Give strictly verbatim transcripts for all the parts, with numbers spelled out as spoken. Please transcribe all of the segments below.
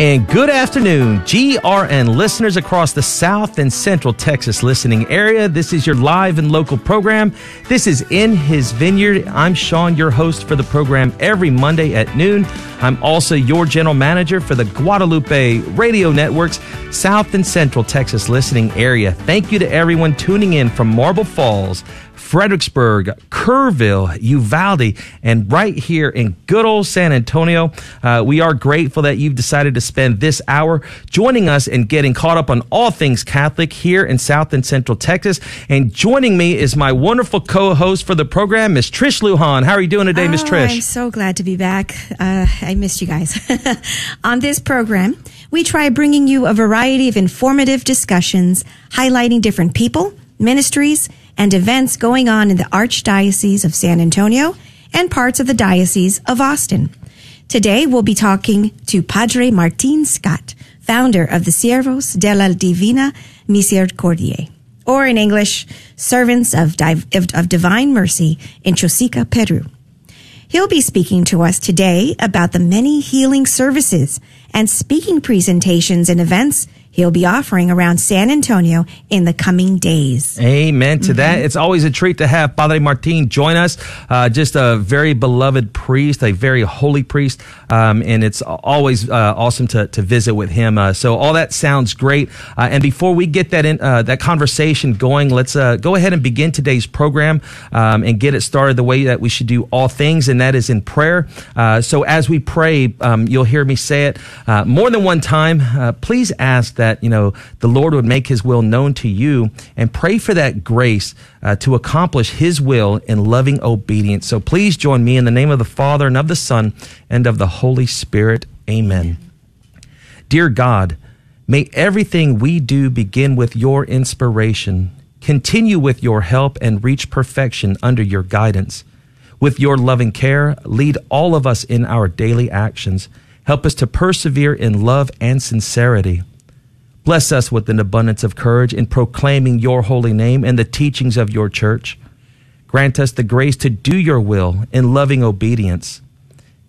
And good afternoon, G R N listeners across the South and Central Texas listening area. This is your live and local program. This is In His Vineyard. I'm Sean, your host for the program every Monday at noon. I'm also your general manager for the Guadalupe Radio Network's South and Central Texas listening area. Thank you to everyone tuning in from Marble Falls, Fredericksburg, Kerrville, Uvalde, and right here in good old San Antonio. Uh, we are grateful that you've decided to spend this hour joining us and getting caught up on all things Catholic here in South and Central Texas. And joining me is my wonderful co-host for the program, Miss Trish Lujan. How are you doing today, Miss oh, Trish? I'm so glad to be back. Uh, I missed you guys. On this program, we try bringing you a variety of informative discussions, highlighting different people, ministries, and events going on in the Archdiocese of San Antonio and parts of the Diocese of Austin. Today, we'll be talking to Padre Martin Scott, founder of the Siervos de la Divina Misericordia, or in English, Servants of, Div- of Divine Mercy in Chosica, Peru. He'll be speaking to us today about the many healing services and speaking presentations and events he'll be offering around San Antonio in the coming days. Amen to mm-hmm. that. It's always a treat to have Padre Martin join us. Uh, just a very beloved priest, a very holy priest, um, and it's always uh, awesome to, to visit with him. Uh, so all that sounds great. Uh, and before we get that in, uh, that conversation going, let's uh, go ahead and begin today's program um, and get it started the way that we should do all things, and that is in prayer. Uh, so as we pray, um, you'll hear me say it uh, more than one time. Uh, please ask that. That, you know, the Lord would make his will known to you, and pray for that grace uh, to accomplish his will in loving obedience. So please join me in the name of the Father and of the Son and of the Holy Spirit. Amen. Dear God, may everything we do begin with your inspiration, continue with your help, and reach perfection under your guidance. With your loving care, lead all of us in our daily actions. Help us to persevere in love and sincerity. Bless us with an abundance of courage in proclaiming your holy name and the teachings of your church. Grant us the grace to do your will in loving obedience.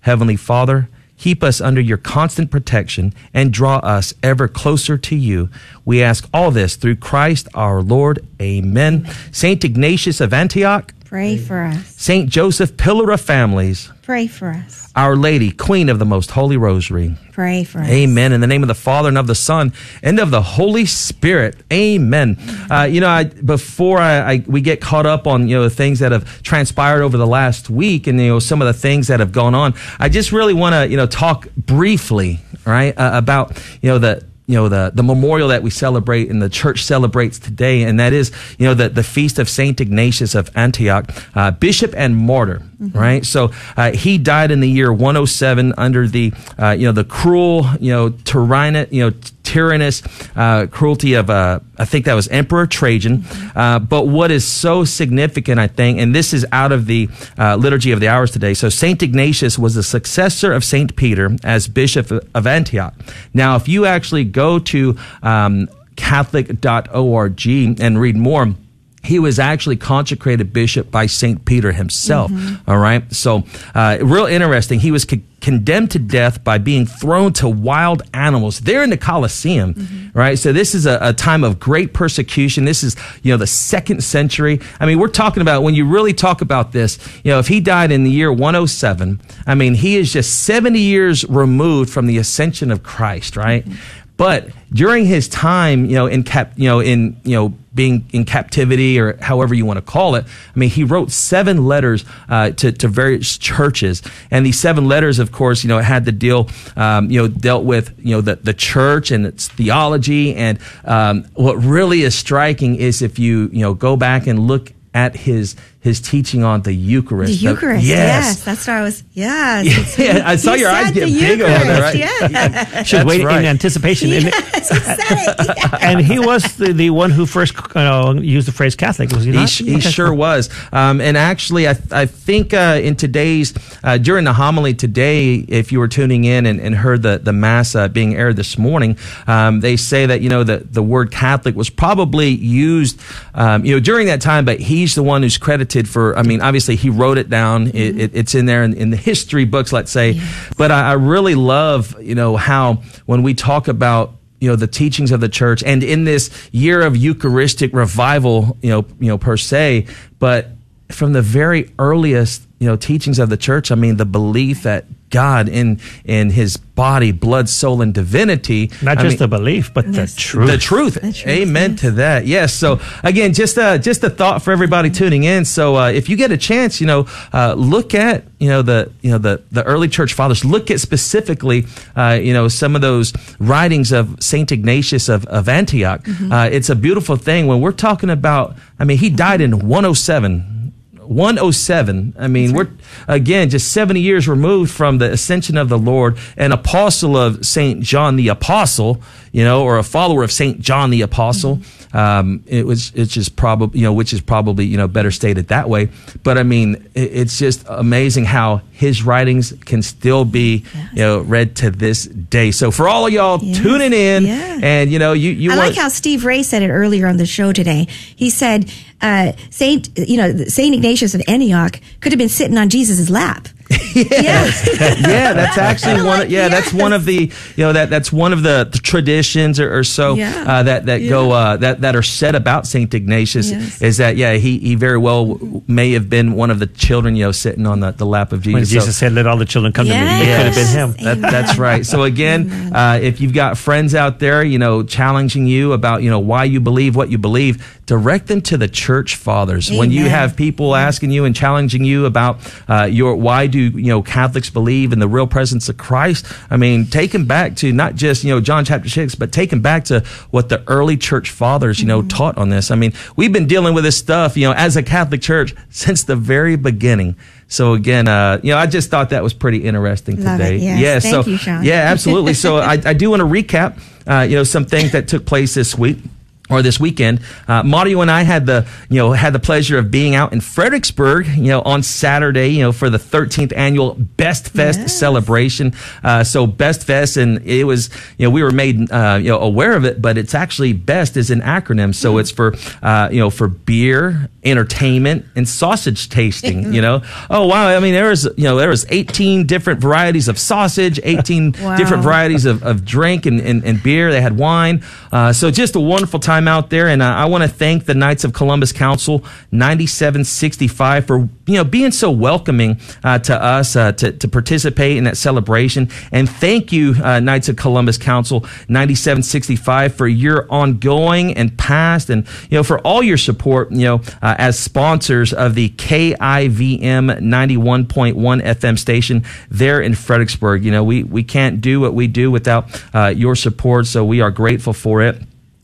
Heavenly Father, keep us under your constant protection and draw us ever closer to you. We ask all this through Christ our Lord. Amen. Saint Ignatius of Antioch, pray for us. Saint Joseph, pillar of families, pray for us. Our Lady, Queen of the Most Holy Rosary, pray for us. Amen. In the name of the Father, and of the Son, and of the Holy Spirit. Amen. Mm-hmm. Uh, you know, I, before I, I, we get caught up on, you know, the things that have transpired over the last week and, you know, some of the things that have gone on, I just really want to, you know, talk briefly, right, uh, about, you know, the you know, the, the memorial that we celebrate and the church celebrates today. And that is, you know, the, the feast of Saint Ignatius of Antioch, uh, bishop and martyr, mm-hmm. right? So, uh, he died in the year one oh seven under the, uh, you know, the cruel, you know, tyrannic, you know, tyrannous, uh, cruelty of, uh, I think that was Emperor Trajan. Mm-hmm. Uh, but what is so significant, I think, and this is out of the, uh, Liturgy of the Hours today. So Saint Ignatius was the successor of Saint Peter as bishop of Antioch. Now, if you actually go to um, Catholic dot org and read more. He was actually consecrated bishop by Saint Peter himself. Mm-hmm. All right. So, uh, real interesting. He was co- condemned to death by being thrown to wild animals. They're in the Colosseum, mm-hmm. right? So this is a, a time of great persecution. This is, you know, the second century. I mean, we're talking about, when you really talk about this, you know, if he died in the year one oh seven, I mean, he is just seventy years removed from the ascension of Christ, right? Mm-hmm. But during his time, you know, in cap, you know, in, you know, being in captivity or however you want to call it, I mean, he wrote seven letters uh, to to various churches, and these seven letters, of course, you know, had to deal, um, you know, dealt with, you know, the the church and its theology, and um, what really is striking is if you you know go back and look at his. His teaching on the Eucharist. The Eucharist, the, yes. yes. That's what I was, yes. yeah. I saw you your eyes get big over there, right? Yeah. yeah. Should That's wait right. in anticipation. Yes, and, said it. Yeah. And he was the, the one who first you know, used the phrase Catholic, was he not? He, he sure was. Um, and actually, I I think uh, in today's, uh, during the homily today, if you were tuning in and, and heard the, the Mass uh, being aired this morning, um, they say that, you know, the, the word Catholic was probably used, um, you know, during that time, but he's the one who's credited credited for, I mean, obviously he wrote it down. Mm-hmm. It, it, it's in there in, in the history books, let's say. Yes. But I, I really love, you know, how when we talk about, you know, the teachings of the church, and in this year of Eucharistic revival, you know, you know, per se, but from the very earliest, you know, teachings of the church, I mean, the belief that God in in his body, blood, soul, and divinity. Not I just mean, the belief, but yes. the truth. The truth. The truth. Amen yes. to that. Yes. So again, just uh, just a thought for everybody tuning in. So uh, if you get a chance, you know, uh, look at, you know, the you know the, the early church fathers. Look at specifically, uh, you know, some of those writings of Saint Ignatius of, of Antioch. Mm-hmm. Uh, it's a beautiful thing when we're talking about, I mean, he died in one oh seven. one oh seven. I mean, we're, again, just seventy years removed from the ascension of the Lord, an apostle of Saint John the Apostle, you know, or a follower of Saint John the Apostle. Mm-hmm. Um, it was, it's just probably, you know, which is probably, you know, better stated that way. But I mean, it, it's just amazing how his writings can still be, yes. you know, read to this day. So for all of y'all yes. tuning in yeah. and, you know, you, you I want, like how Steve Ray said it earlier on the show today. He said, Uh, Saint, you know, Saint Ignatius of Antioch could have been sitting on Jesus' lap. Yes. Yeah. yeah, that's actually one. Of, yeah, yes. that's one of the you know that that's one of the, the traditions or, or so yeah. uh, that that yeah. go uh, that that are said about Saint Ignatius yes. is that yeah he he very well may have been one of the children, you know, sitting on the, the lap of Jesus. When Jesus so, said, "Let all the children come yes. to me," it could have been him. That, that's right. So again, uh, if you've got friends out there, you know, challenging you about you know why you believe what you believe, direct them to the church fathers. Amen. When you have people asking you and challenging you about uh, your why do you know Catholics believe in the real presence of Christ, I mean, take them back to not just you know John chapter six, but take them back to what the early church fathers you know mm-hmm. taught on this. I mean, we've been dealing with this stuff you know as a Catholic Church since the very beginning. So again, uh, you know, I just thought that was pretty interesting Love today. It, yes. Yeah, Thank so you, Sean. yeah, absolutely. So I, I do want to recap uh, you know some things that took place this week. Or this weekend, uh, Mario and I had the, you know, had the pleasure of being out in Fredericksburg, you know, on Saturday, you know, for the thirteenth annual BEST Fest yes. celebration. Uh, so BEST Fest, and it was, you know, we were made, uh, you know, aware of it, but it's actually BEST is an acronym. So mm-hmm. it's for, uh, you know, for beer, entertainment, and sausage tasting, you know. Oh, wow. I mean, there was, you know, there was eighteen different varieties of sausage, eighteen wow. different varieties of, of drink and, and, and beer. They had wine. Uh, so just a wonderful time out there, and uh, I want to thank the Knights of Columbus Council ninety-seven sixty-five for you know being so welcoming uh, to us uh, to, to participate in that celebration. And thank you, uh, Knights of Columbus Council ninety-seven sixty-five, for your ongoing and past, and you know for all your support. You know uh, as sponsors of the K I V M ninety-one point one F M station there in Fredericksburg. You know we we can't do what we do without uh, your support, so we are grateful for it.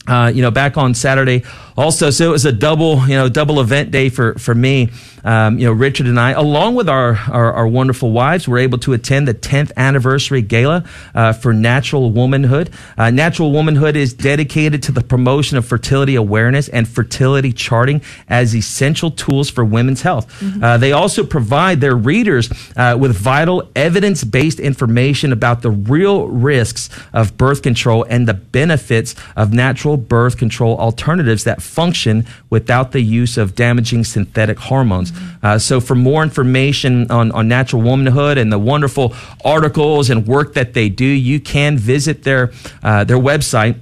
Uh, you know, back on Saturday also. So it was a double, you know, double event day for, for me. Um, you know, Richard and I, along with our, our, our wonderful wives, were able to attend the tenth anniversary gala, uh, for Natural Womanhood. Uh, Natural Womanhood is dedicated to the promotion of fertility awareness and fertility charting as essential tools for women's health. Mm-hmm. Uh, they also provide their readers, uh, with vital evidence-based information about the real risks of birth control and the benefits of natural birth control alternatives that function without the use of damaging synthetic hormones. Mm-hmm. Uh, so for more information on, on Natural Womanhood and the wonderful articles and work that they do, you can visit their, uh, their website.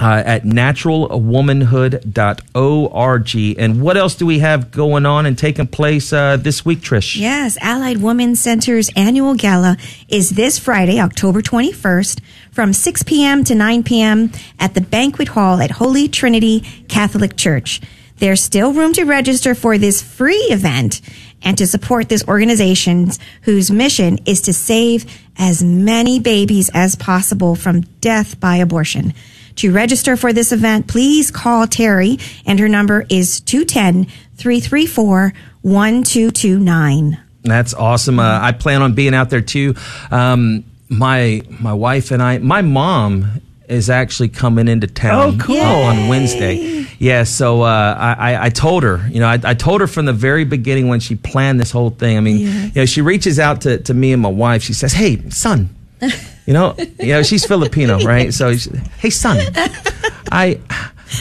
Uh, at natural womanhood dot org. And what else do we have going on and taking place uh, this week, Trish? Yes, Allied Women Center's annual gala is this Friday, October twenty-first, from six p.m. to nine p.m. at the banquet hall at Holy Trinity Catholic Church. There's still room to register for this free event and to support this organization whose mission is to save as many babies as possible from death by abortion. To register for this event, please call Terry, and her number is two one zero, three three four, one two two nine. That's awesome. Uh, I plan on being out there, too. Um, my my wife and I, my mom is actually coming into town oh, cool. on Wednesday. Yeah, so uh, I, I told her, you know, I, I told her from the very beginning when she planned this whole thing. I mean, yes. you know, she reaches out to, to me and my wife. She says, hey, son. You know, you know, she's Filipino, right? So, hey, son, I,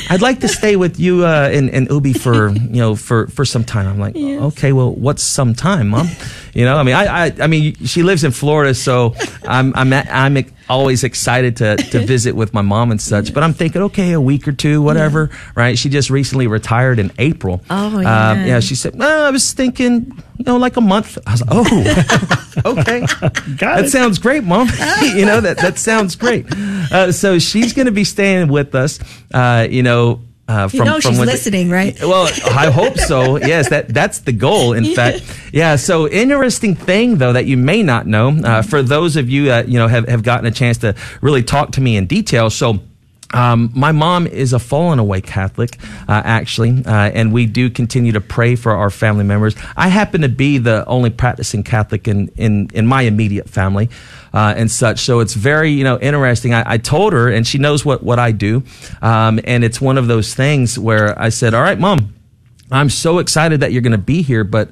I'd like to stay with you uh, and, and Ubi for, you know, for, for some time. I'm like, yes. Okay, well, what's some time, Mom? You know, I mean, I, I, I mean, she lives in Florida, so I'm, I'm, at, I'm always excited to, to visit with my mom and such. Yes. But I'm thinking, okay, a week or two, whatever, yeah. right? She just recently retired in April. Oh, yeah. Um, yeah, she said, well, I was thinking, you know, like a month. I was like, oh, okay. Got it. That sounds great, Mom. You know, that, that sounds great. Uh, so she's going to be staying with us, uh, you know, Uh, from, you know from she's listening, the, right? Well, I hope so. Yes, that that's the goal, in yeah. fact. Yeah, so interesting thing, though, that you may not know, uh, for those of you that uh, you know, have, have gotten a chance to really talk to me in detail. So Um, my mom is a fallen away Catholic, uh, actually, uh, and we do continue to pray for our family members. I happen to be the only practicing Catholic in, in, in my immediate family, uh, and such. So it's very, you know, interesting. I, I told her, and she knows what, what I do. Um, and it's one of those things where I said, all right, Mom, I'm so excited that you're going to be here, but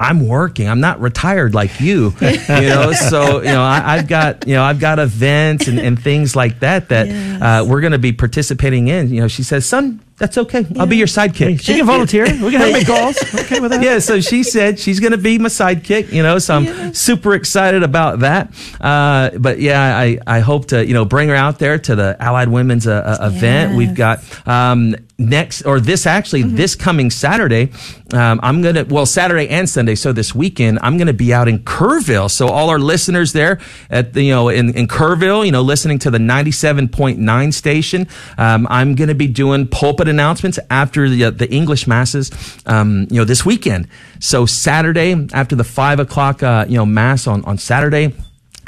I'm working. I'm not retired like you, you know. So, you know, I, I've got, you know, I've got events and, and things like that that yes. uh, we're going to be participating in. You know, she says, son, that's okay. Yeah. I'll be your sidekick. She can volunteer. We can have make calls. Okay with that? Yeah. So she said she's going to be my sidekick. You know, so I'm yeah. super excited about that. Uh, but yeah, I I hope to you know bring her out there to the Allied Women's uh, uh, event. Yes. We've got. Um, Next or this actually mm-hmm. this coming Saturday, um, I'm gonna well Saturday and Sunday. So this weekend I'm gonna be out in Kerrville. So all our listeners there at the, you know in, in Kerrville, you know listening to the ninety-seven point nine station. Um, I'm gonna be doing pulpit announcements after the uh, the English masses. Um, you know this weekend. So Saturday after the five o'clock uh, you know mass on on Saturday.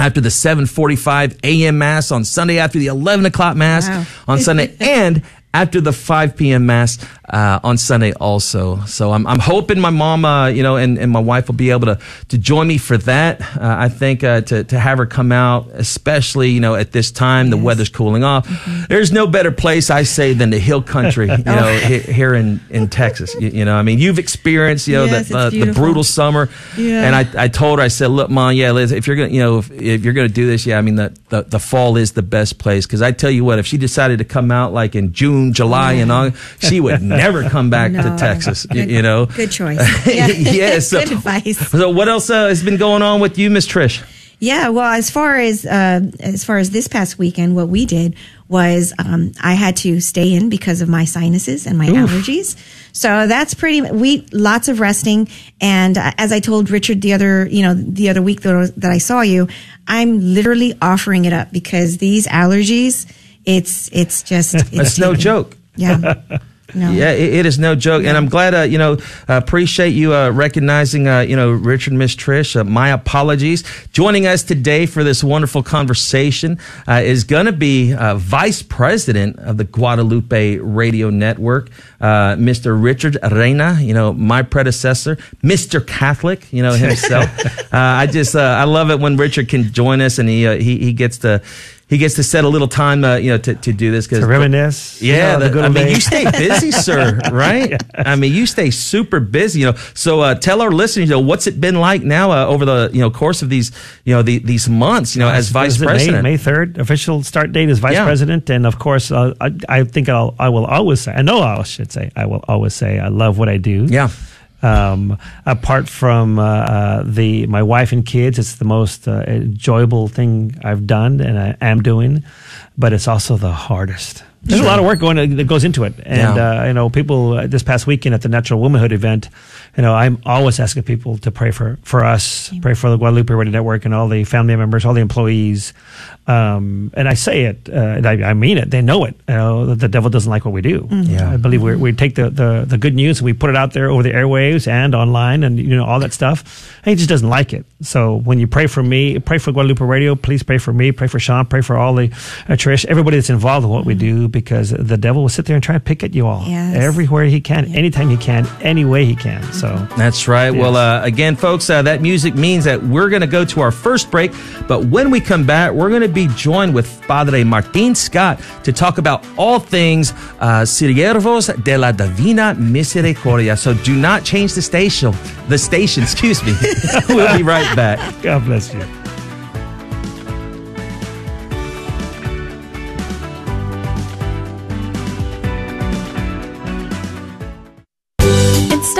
After the seven forty-five a.m. mass on Sunday. After the eleven o'clock mass wow. on Sunday and. After the five p.m. mass uh, on Sunday, also. So I'm I'm hoping my mom, uh, you know, and, and my wife will be able to to join me for that. Uh, I think uh, to to have her come out, especially you know at this time, yes. the weather's cooling off. Mm-hmm. There's no better place I say than the hill country, you know, here in in Texas. You, you know, I mean, you've experienced you know yes, the uh, the brutal summer, yeah. and I I told her I said, look, Mom, yeah, Liz, if you're gonna you know if, if you're gonna do this, yeah, I mean the the, the fall is the best place because I tell you what, if she decided to come out like in June. July and August, she would never come back no. to Texas, you, you know. Good choice. Yeah. yes. So, good advice. So what else uh, has been going on with you, Miss Trish? Yeah, well, as far as uh, as far as this past weekend, what we did was um, I had to stay in because of my sinuses and my Oof. allergies. So that's pretty. We lots of resting, and uh, as I told Richard the other, you know, the other week that I, was, that I saw you, I'm literally offering it up because these allergies. It's it's just it's, it's no joke. Yeah. No. Yeah, it, it is no joke, and I'm glad. Uh, you know, uh, appreciate you uh, recognizing. Uh, you know, Richard, Miss Trish. Uh, my apologies. Joining us today for this wonderful conversation uh, is going to be uh, Vice President of the Guadalupe Radio Network, uh, Mister Richard Reyna. You know, my predecessor, Mister Catholic. You know himself. uh, I just uh, I love it when Richard can join us, and he uh, he, he gets to. He gets to set a little time, uh, you know, to, to do this. Cause, to reminisce. Yeah. You know, the, the I mean, you stay busy, sir, right? Yes. I mean, you stay super busy, you know. So uh, tell our listeners, you know, what's it been like now uh, over the, you know, course of these, you know, the, these months, you know, as vice president? May, May third, official start date as vice yeah. president. And, of course, uh, I, I think I'll, I will always say, I know I should say, I will always say I love what I do. Yeah. Um, apart from uh, the my wife and kids, it's the most uh, enjoyable thing I've done and I am doing, but it's also the hardest. There's sure. a lot of work going to, that goes into it, and yeah. uh, you know, people uh, this past weekend at the Natural Womanhood event, you know, I'm always asking people to pray for, for us, yeah. pray for the Guadalupe Radio Network and all the family members, all the employees, um, and I say it, uh, and I, I mean it. They know it. You know, the, the devil doesn't like what we do. Mm-hmm. Yeah. I believe we we take the, the, the good news and we put it out there over the airwaves and online, and you know all that stuff. And he just doesn't like it. So when you pray for me, pray for Guadalupe Radio. Please pray for me. Pray for Sean. Pray for all the uh, Trish, everybody that's involved in what mm-hmm. we do. Because the devil will sit there and try to pick at you all yes. everywhere he can, yes. anytime he can, any way he can. So that's right. Yes. Well, uh, again, folks, uh, that music means that we're going to go to our first break. But when we come back, we're going to be joined with Padre Martin Scott to talk about all things uh, Siervos de la Divina Misericordia. So do not change the station. The station, excuse me. We'll be right back. God bless you.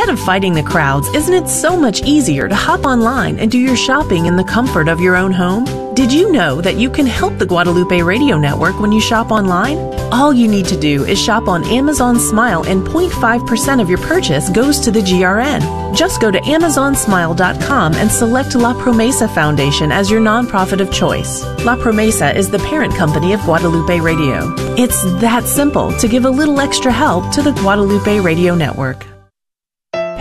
Instead of fighting the crowds, isn't it so much easier to hop online and do your shopping in the comfort of your own home? Did you know that you can help the Guadalupe Radio Network when you shop online? All you need to do is shop on Amazon Smile and zero point five percent of your purchase goes to the G R N. Just go to amazon smile dot com and select La Promesa Foundation as your nonprofit of choice. La Promesa is the parent company of Guadalupe Radio. It's that simple to give a little extra help to the Guadalupe Radio Network.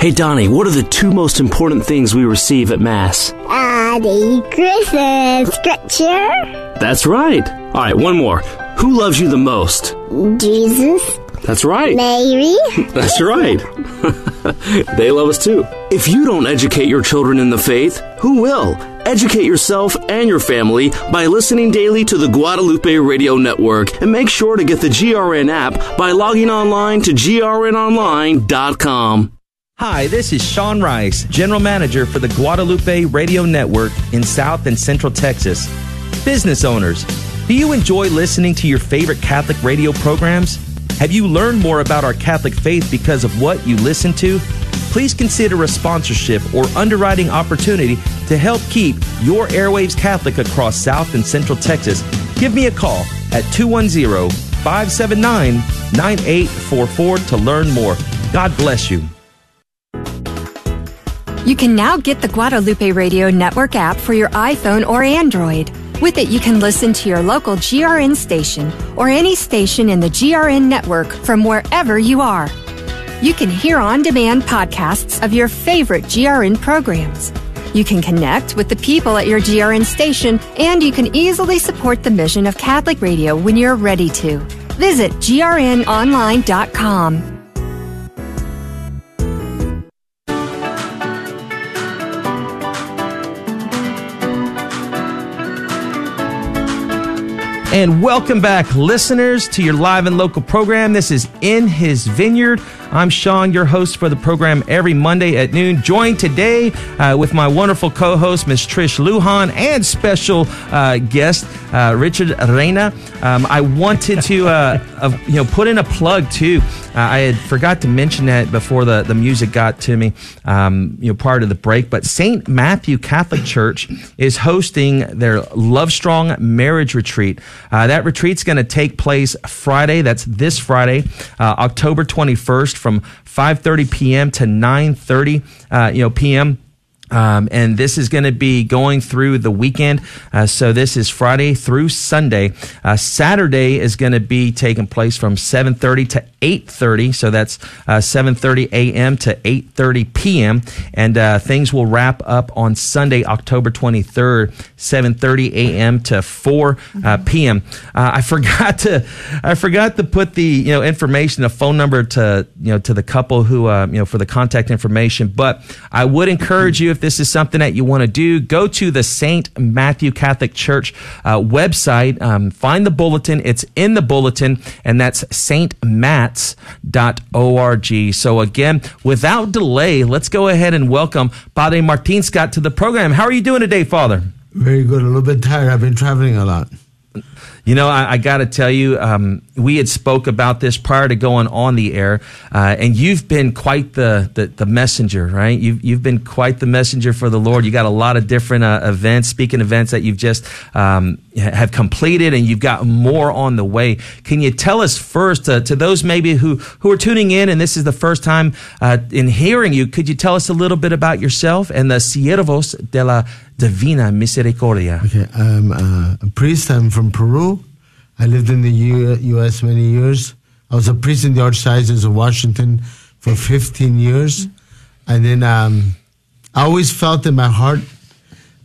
Hey Donnie, what are the two most important things we receive at Mass? Uh, the Christmas scripture. That's right. All right, one more. Who loves you the most? Jesus. That's right. Mary. That's right. They love us too. If you don't educate your children in the faith, who will? Educate yourself and your family by listening daily to the Guadalupe Radio Network, and make sure to get the G R N app by logging online to G R N online dot com. Hi, this is Sean Rice, General Manager for the Guadalupe Radio Network in South and Central Texas. Business owners, do you enjoy listening to your favorite Catholic radio programs? Have you learned more about our Catholic faith because of what you listen to? Please consider a sponsorship or underwriting opportunity to help keep your airwaves Catholic across South and Central Texas. Give me a call at two one zero, five seven nine, nine eight four four to learn more. God bless you. You can now get the Guadalupe Radio Network app for your iPhone or Android. With it, you can listen to your local G R N station or any station in the G R N network from wherever you are. You can hear on-demand podcasts of your favorite G R N programs. You can connect with the people at your G R N station, and you can easily support the mission of Catholic Radio when you're ready to. Visit G R N online dot com. And welcome back, listeners, to your live and local program. This is In His Vineyard. I'm Sean, your host for the program every Monday at noon. Joined today uh, with my wonderful co-host, Miss Trish Lujan, and special uh, guest, uh, Richard Reyna. Um, I wanted to uh, uh, you know, put in a plug, too. Uh, I had forgot to mention that before the, the music got to me um, you know, prior to the break, but Saint Matthew Catholic Church is hosting their Love Strong Marriage Retreat. Uh, that retreat's going to take place Friday. That's this Friday, uh, October twenty-first, from five thirty p.m. to nine thirty uh, you know, p m. Um, and this is going to be going through the weekend. Uh, so this is Friday through Sunday. Uh, Saturday is going to be taking place from seven thirty to eight thirty. So that's uh, seven thirty a.m. to eight thirty p.m. And uh, things will wrap up on Sunday, October twenty-third, seven thirty a.m. to four p.m. Uh, I forgot to I forgot to put the you know information, the phone number to you know to the couple who uh, you know for the contact information. But I would encourage you, if this is something that you want to do, go to the Saint Matthew Catholic Church uh, website. Um, find the bulletin. It's in the bulletin, and that's saint mats dot org. So again, without delay, let's go ahead and welcome Padre Martin Scott to the program. How are you doing today, Father? Very good. A little bit tired. I've been traveling a lot. You know, I, I got to tell you, um, we had spoke about this prior to going on the air, uh, and you've been quite the, the, the messenger, right? You've, you've been quite the messenger for the Lord. You got a lot of different uh, events, speaking events that you've just um, have completed, and you've got more on the way. Can you tell us first, uh, to those maybe who, who are tuning in and this is the first time uh, in hearing you, could you tell us a little bit about yourself and the Siervos de la Divina Misericordia? Okay, I'm a priest. I'm from Peru. I lived in the U S many years. I was a priest in the Archdiocese of Washington for fifteen years. And then um, I always felt in my heart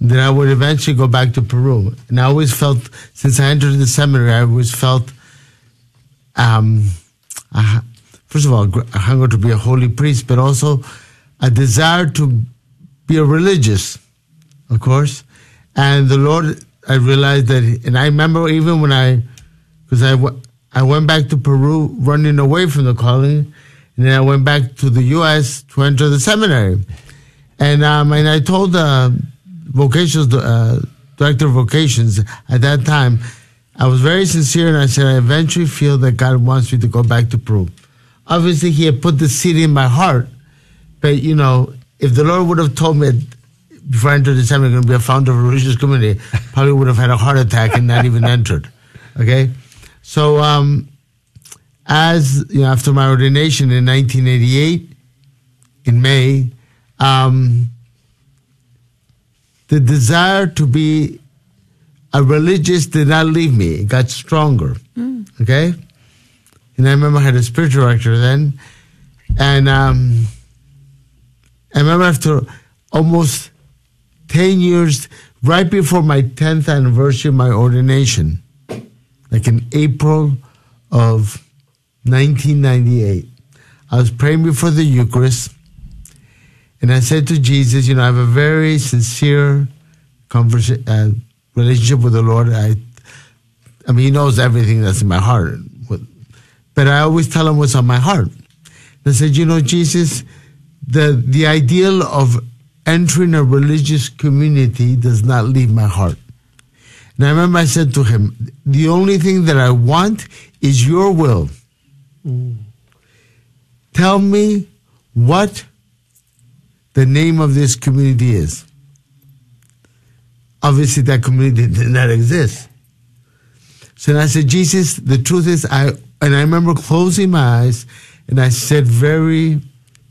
that I would eventually go back to Peru. And I always felt, since I entered the seminary, I always felt, um, I, first of all, a hunger to be a holy priest, but also a desire to be a religious, of course. And the Lord, I realized that, and I remember even when I, because I, w- I went back to Peru running away from the calling, and then I went back to the U S to enter the seminary. And um, and I told the vocations, uh, director of vocations at that time, I was very sincere, and I said, I eventually feel that God wants me to go back to Peru. Obviously, he had put the seed in my heart, pay, you know, if the Lord would have told me before I entered the seminary I'm going to be a founder of a religious community, probably would have had a heart attack and not even entered. Okay? So, um, as, you know, after my ordination in nineteen eighty-eight, in May, um, the desire to be a religious did not leave me. It got stronger. Mm. Okay? And I remember I had a spiritual director then. And um, I remember after almost ten years, right before my tenth anniversary of my ordination, like in April of nineteen ninety-eight, I was praying before the Eucharist, and I said to Jesus, you know, I have a very sincere conversa- uh, relationship with the Lord. I, I mean, He knows everything that's in my heart, but I always tell Him what's on my heart. And I said, you know, Jesus, the the ideal of entering a religious community does not leave my heart. And I remember I said to Him, the only thing that I want is Your will. Mm. Tell me what the name of this community is. Obviously, that community did not exist. So I said, Jesus, the truth is, I and I remember closing my eyes, and I said very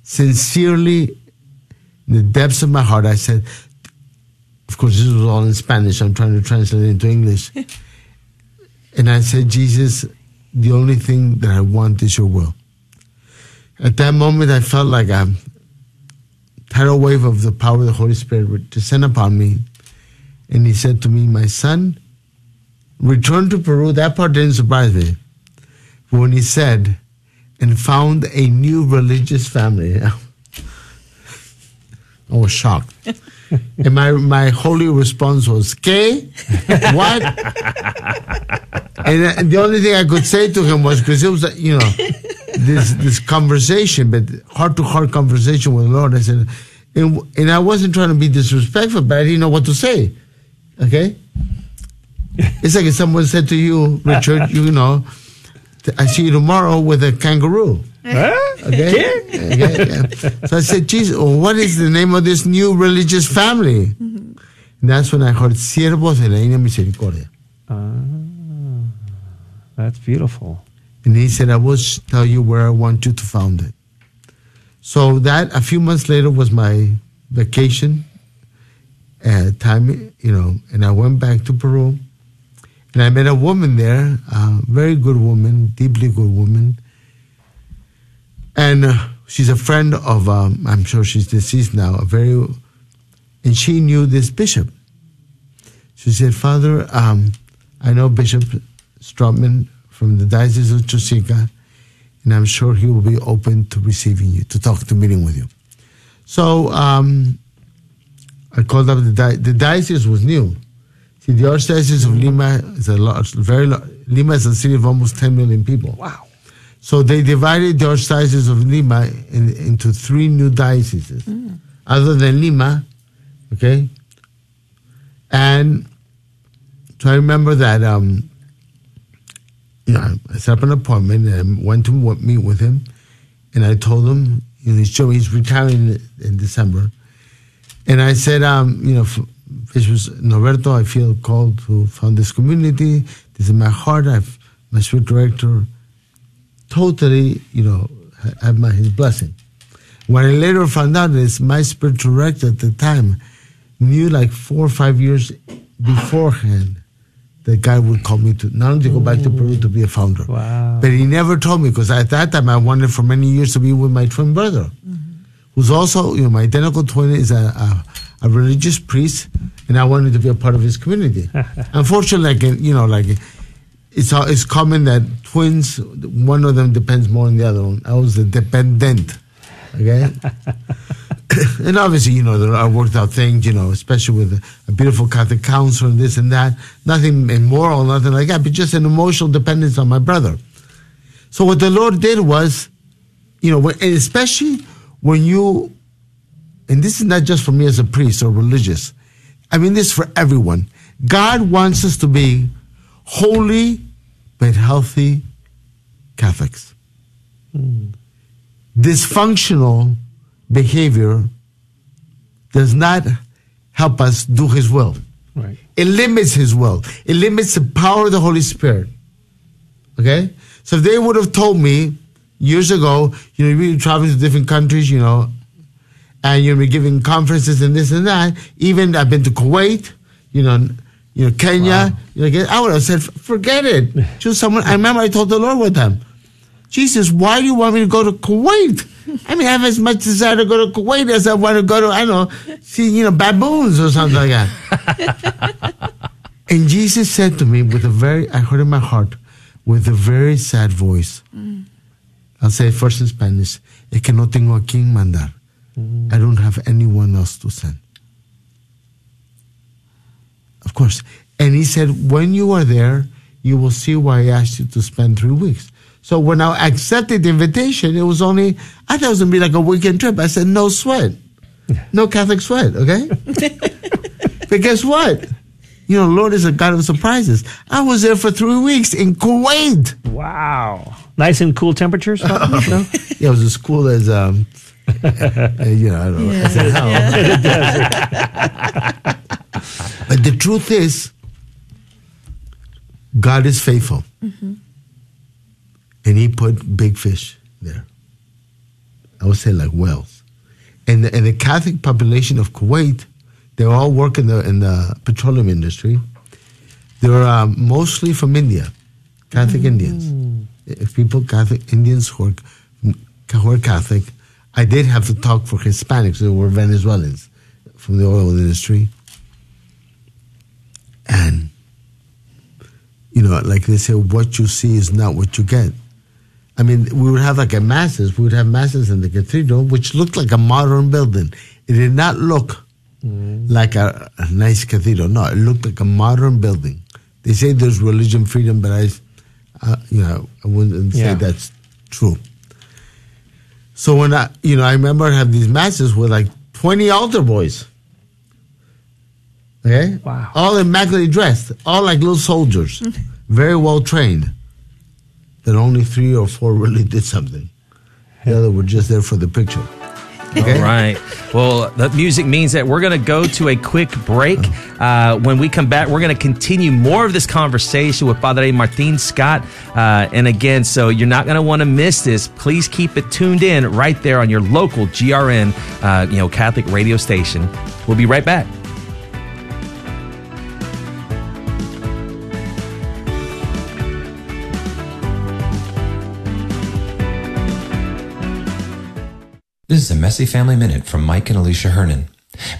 sincerely, in the depths of my heart, I said, of course, this was all in Spanish. I'm trying to translate it into English. And I said, Jesus, the only thing that I want is Your will. At that moment, I felt like a tidal wave of the power of the Holy Spirit would descend upon me. And He said to me, my son, return to Peru. That part didn't surprise me. But when He said, and found a new religious family, I was shocked. And my, my holy response was, ¿qué? What? and, and the only thing I could say to Him was, because it was, you know, this this conversation, but heart-to-heart conversation with the Lord. I said, and, and I wasn't trying to be disrespectful, but I didn't know what to say. Okay? It's like if someone said to you, Richard, you know, I see you tomorrow with a kangaroo. Huh? Okay? Okay. So I said, Jesus, what is the name of this new religious family? Mm-hmm. And that's when I heard Siervos de la Divina Misericordia. Ah, that's beautiful. And He said, I will tell you where I want you to found it. So that, a few months later, was my vacation uh, time, you know, and I went back to Peru. And I met a woman there, a very good woman, deeply good woman. And uh, she's a friend of, um, I'm sure she's deceased now, a very, and she knew this bishop. She said, Father, um, I know Bishop Strutman from the Diocese of Chosica, and I'm sure he will be open to receiving you, to talk, to meeting with you. So um, I called up the di- the diocese was new. See, the Archdiocese of Lima is a large, very large, Lima is a city of almost ten million people. Wow. So they divided the Archdiocese of Lima in, into three new dioceses, mm. other than Lima, okay? And so I remember that, um, you know, I set up an appointment and I went to meet with him, and I told him, you know, he's, he's retiring in December. And I said, um, you know, for, This was Norberto, I feel called to found this community. This is my heart. I've, my spirit director totally, you know, had my, his blessing. What I later found out is my spirit director at the time knew like four or five years beforehand that God would call me to not only to go back to Peru to be a founder. Wow. But he never told me, because at that time I wanted for many years to be with my twin brother, mm-hmm. who's also, you know, my identical twin is a, a a religious priest, and I wanted to be a part of his community. Unfortunately, like, you know, like it's it's common that twins, one of them depends more on the other one. I was the dependent, okay? And obviously, you know, there are worked out things, you know, especially with a, a beautiful Catholic counselor and this and that. Nothing immoral, nothing like that, but just an emotional dependence on my brother. So what the Lord did was, you know, when, and especially when you, and this is not just for me as a priest or religious. I mean this for everyone. God wants us to be holy but healthy Catholics. Mm. Dysfunctional behavior does not help us do his will. Right. It limits his will. It limits the power of the Holy Spirit. Okay? So if they would have told me years ago, you know, we're traveling to different countries, you know, and you'll be giving conferences and this and that. Even I've been to Kuwait, you know, you know, Kenya. Wow. You know, I would have said, forget it. Choose someone. I remember I told the Lord with them, Jesus, why do you want me to go to Kuwait? I mean, I have as much desire to go to Kuwait as I want to go to, I don't know, see, you know, baboons or something like that. And Jesus said to me with a very, I heard in my heart, with a very sad voice. Mm. I'll say it first in Spanish. Es que no tengo a quien mandar. I don't have anyone else to send. Of course. And he said, when you are there, you will see why I asked you to spend three weeks. So when I accepted the invitation, it was only, I thought it was going to be like a weekend trip. I said, no sweat. No Catholic sweat, okay? But guess what? You know, Lord is a God of surprises. I was there for three weeks in Kuwait. Wow. Nice and cool temperatures? No? Yeah, it was as cool as... Um, you know, I don't know. Yeah. I said, how? Yeah. But the truth is, God is faithful. Mm-hmm. And he put big fish there. I would say like whales. And the, and the Catholic population of Kuwait, they all work in the, in the petroleum industry. They're um, mostly from India, Catholic mm. Indians. If people, Catholic Indians who are, who are Catholic, I did have to talk for Hispanics who were Venezuelans from the oil industry. And, you know, like they say, what you see is not what you get. I mean, we would have like a masses. We would have masses in the cathedral, which looked like a modern building. It did not look mm. like a, a nice cathedral. No, it looked like a modern building. They say there's religion freedom, but I, uh, you know, I wouldn't yeah. say that's true. So when I, you know, I remember I have these masses with like twenty altar boys. Okay? Wow. All immaculately dressed. All like little soldiers. Very well trained. That only three or four really did something. The other were just there for the picture. Okay? All right. Well, that music means that we're going to go to a quick break. Uh, when we come back, we're going to continue more of this conversation with Padre Martin Scott. Uh, and again, so you're not going to want to miss this. Please keep it tuned in right there on your local G R N, uh, you know, Catholic radio station. We'll be right back. This is a Messy Family Minute from Mike and Alicia Hernan.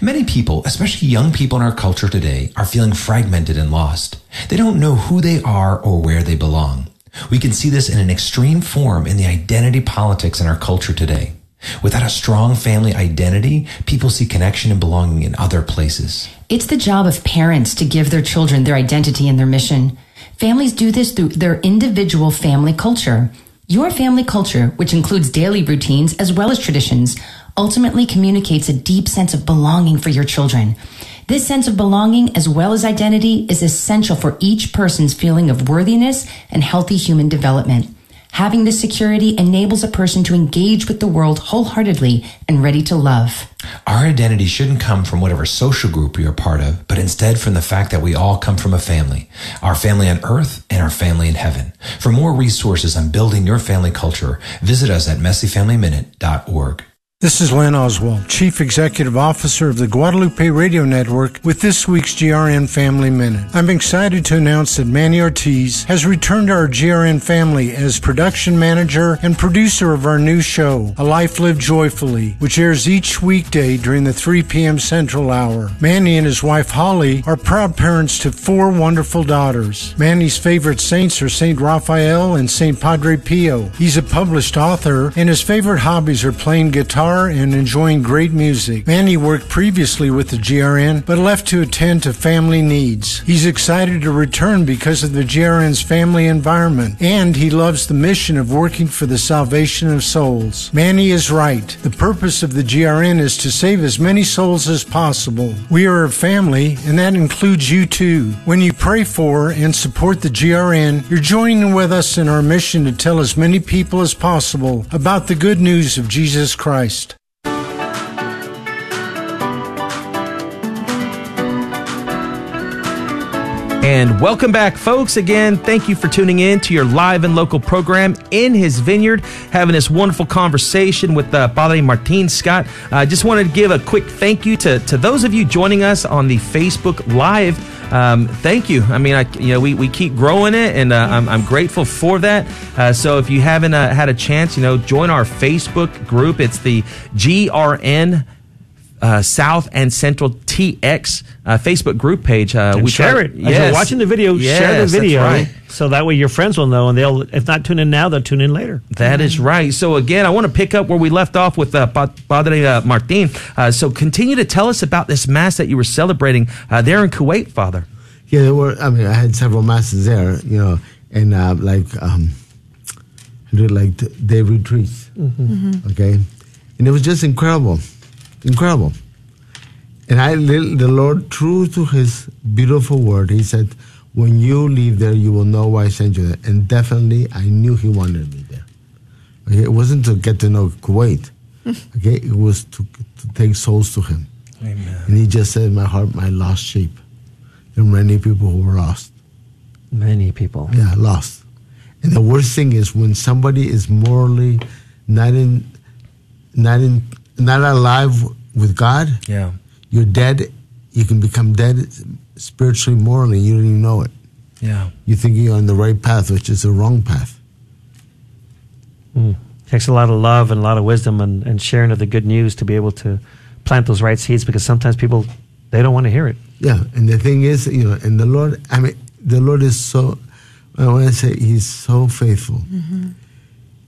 Many people, especially young people in our culture today, are feeling fragmented and lost. They don't know who they are or where they belong. We can see this in an extreme form in the identity politics in our culture today. Without a strong family identity, people see connection and belonging in other places. It's the job of parents to give their children their identity and their mission. Families do this through their individual family culture. Your family culture, which includes daily routines as well as traditions, ultimately communicates a deep sense of belonging for your children. This sense of belonging, as well as identity, is essential for each person's feeling of worthiness and healthy human development. Having this security enables a person to engage with the world wholeheartedly and ready to love. Our identity shouldn't come from whatever social group you're a part of, but instead from the fact that we all come from a family, our family on earth and our family in heaven. For more resources on building your family culture, visit us at messy family minute dot org. This is Len Oswald, Chief Executive Officer of the Guadalupe Radio Network, with this week's G R N Family Minute. I'm excited to announce that Manny Ortiz has returned to our G R N family as production manager and producer of our new show, A Life Lived Joyfully, which airs each weekday during the three p.m. Central Hour. Manny and his wife, Holly, are proud parents to four wonderful daughters. Manny's favorite saints are Saint Raphael and Saint Padre Pio. He's a published author, and his favorite hobbies are playing guitar and enjoying great music. Manny worked previously with the G R N, but left to attend to family needs. He's excited to return because of the G R N's family environment, and he loves the mission of working for the salvation of souls. Manny is right. The purpose of the G R N is to save as many souls as possible. We are a family, and that includes you too. When you pray for and support the G R N, you're joining with us in our mission to tell as many people as possible about the good news of Jesus Christ. And welcome back, folks. Again, thank you for tuning in to your live and local program in his vineyard, having this wonderful conversation with uh, Padre Martin Scott. I uh, just wanted to give a quick thank you to, to those of you joining us on the Facebook Live. Um, thank you. I mean, I, you know, we, we keep growing it, and uh, I'm, I'm grateful for that. Uh, so if you haven't uh, had a chance, you know, join our Facebook group. It's the G R N Uh, South and Central T X uh, Facebook group page. Uh, we share try, it. Yes. As you're watching the video, yes, share the video. That's right. So that way your friends will know, and they'll, if not tune in now, they'll tune in later. That is right. So again, I want to pick up where we left off with uh, Padre uh, Martin. Uh, so continue to tell us about this Mass that you were celebrating uh, there in Kuwait, Father. Yeah, there were, I mean, I had several Masses there, you know, and uh, like, um, I did like day retreats, mm-hmm. Mm-hmm. okay? And it was just incredible. Incredible. And I, the Lord, true to his beautiful word, he said, when you leave there, you will know why I sent you there. And definitely, I knew he wanted me there. Okay? It wasn't to get to know Kuwait. Okay? It was to, to take souls to him. Amen. And he just said, my heart, my lost sheep. There were many people who were lost. Many people. Yeah, lost. And the worst thing is when somebody is morally not in, not in, not alive with God, yeah, you're dead. You can become dead spiritually, morally. You don't even know it. Yeah, you think you're on the right path, which is the wrong path. Mm. Takes a lot of love and a lot of wisdom and, and sharing of the good news to be able to plant those right seeds, because sometimes people, they don't want to hear it. Yeah, and the thing is, you know, and the Lord, I mean, the Lord is so, I want to say he's so faithful. Mm-hmm.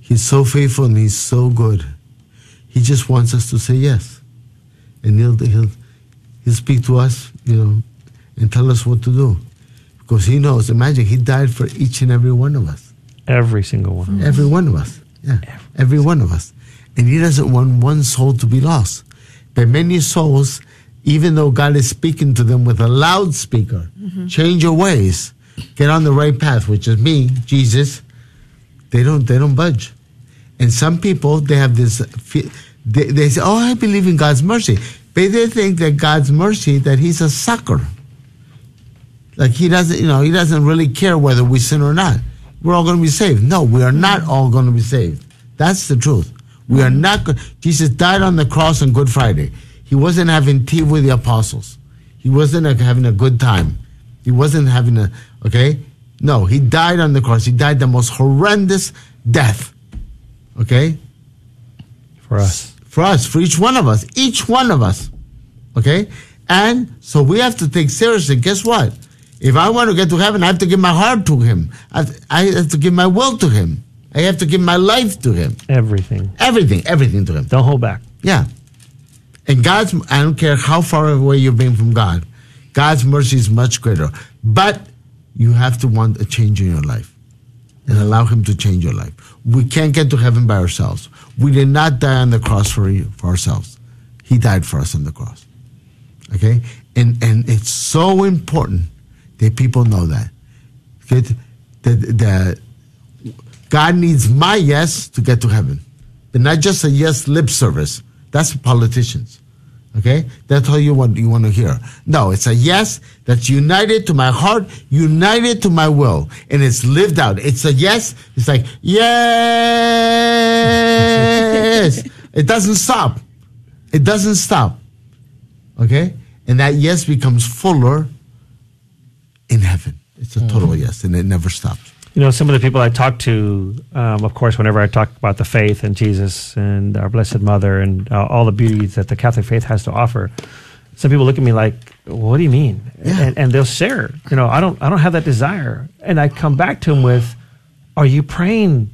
He's so faithful and he's so good. He just wants us to say yes, and he'll, he'll he'll speak to us, you know, and tell us what to do, because he knows. Imagine, he died for each and every one of us, every single one, mm-hmm. every one of us, yeah, every, every one of us, and he doesn't want one soul to be lost. But many souls, even though God is speaking to them with a loudspeaker, mm-hmm. change your ways, get on the right path, which is me, Jesus. They don't they don't budge. And some people, they have this, they, they say, oh, I believe in God's mercy. But they think that God's mercy, that he's a sucker. Like he doesn't, you know, he doesn't really care whether we sin or not. We're all going to be saved. No, we are not all going to be saved. That's the truth. We are not, Jesus died on the cross on Good Friday. He wasn't having tea with the apostles. He wasn't having a good time. He wasn't having a, okay? No, he died on the cross. He died the most horrendous death. Okay? For us. For us, for each one of us. Each one of us. Okay? And so we have to take seriously, guess what? If I want to get to heaven, I have to give my heart to him. I have, I have to give my will to him. I have to give my life to him. Everything. Everything. Everything to him. Don't hold back. Yeah. And God's, I don't care how far away you've been from God, God's mercy is much greater. But you have to want a change in your life. And allow him to change your life. We can't get to heaven by ourselves. We did not die on the cross for you, for ourselves. He died for us on the cross. Okay? And and it's so important that people know that. That, that, that God needs my yes to get to heaven. But not just a yes lip service. That's politicians. Okay? That's all you want, you want to hear. No, it's a yes that's united to my heart, united to my will, and it's lived out. It's a yes. It's like, yes. It doesn't stop. It doesn't stop. Okay? And that yes becomes fuller in heaven. It's a total yes, and it never stops. You know, some of the people I talk to, um, of course, whenever I talk about the faith and Jesus and our Blessed Mother and uh, all the beauties that the Catholic faith has to offer, some people look at me like, "What do you mean?" Yeah. And, and they'll share, you know, I don't, I don't have that desire. And I come back to them with, "Are you praying,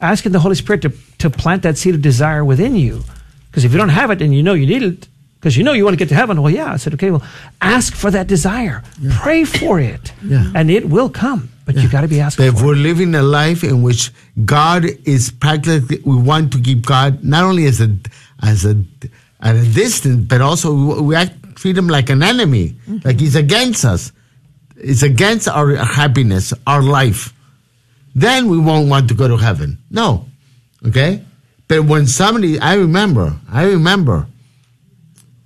asking the Holy Spirit to to plant that seed of desire within you? Because if you don't have it, and you know you need it, because you know you want to get to heaven." Well, yeah. I said, okay, well, ask for that desire, yeah. Pray for it, yeah. And it will come. But yeah. You got to be asking. If for we're it. living a life in which God is practically, we want to keep God not only as a as a at a distance, but also we, we act, treat him like an enemy, mm-hmm. like he's against us. It's against our happiness, our life. Then we won't want to go to heaven. No, okay. But when somebody, I remember, I remember,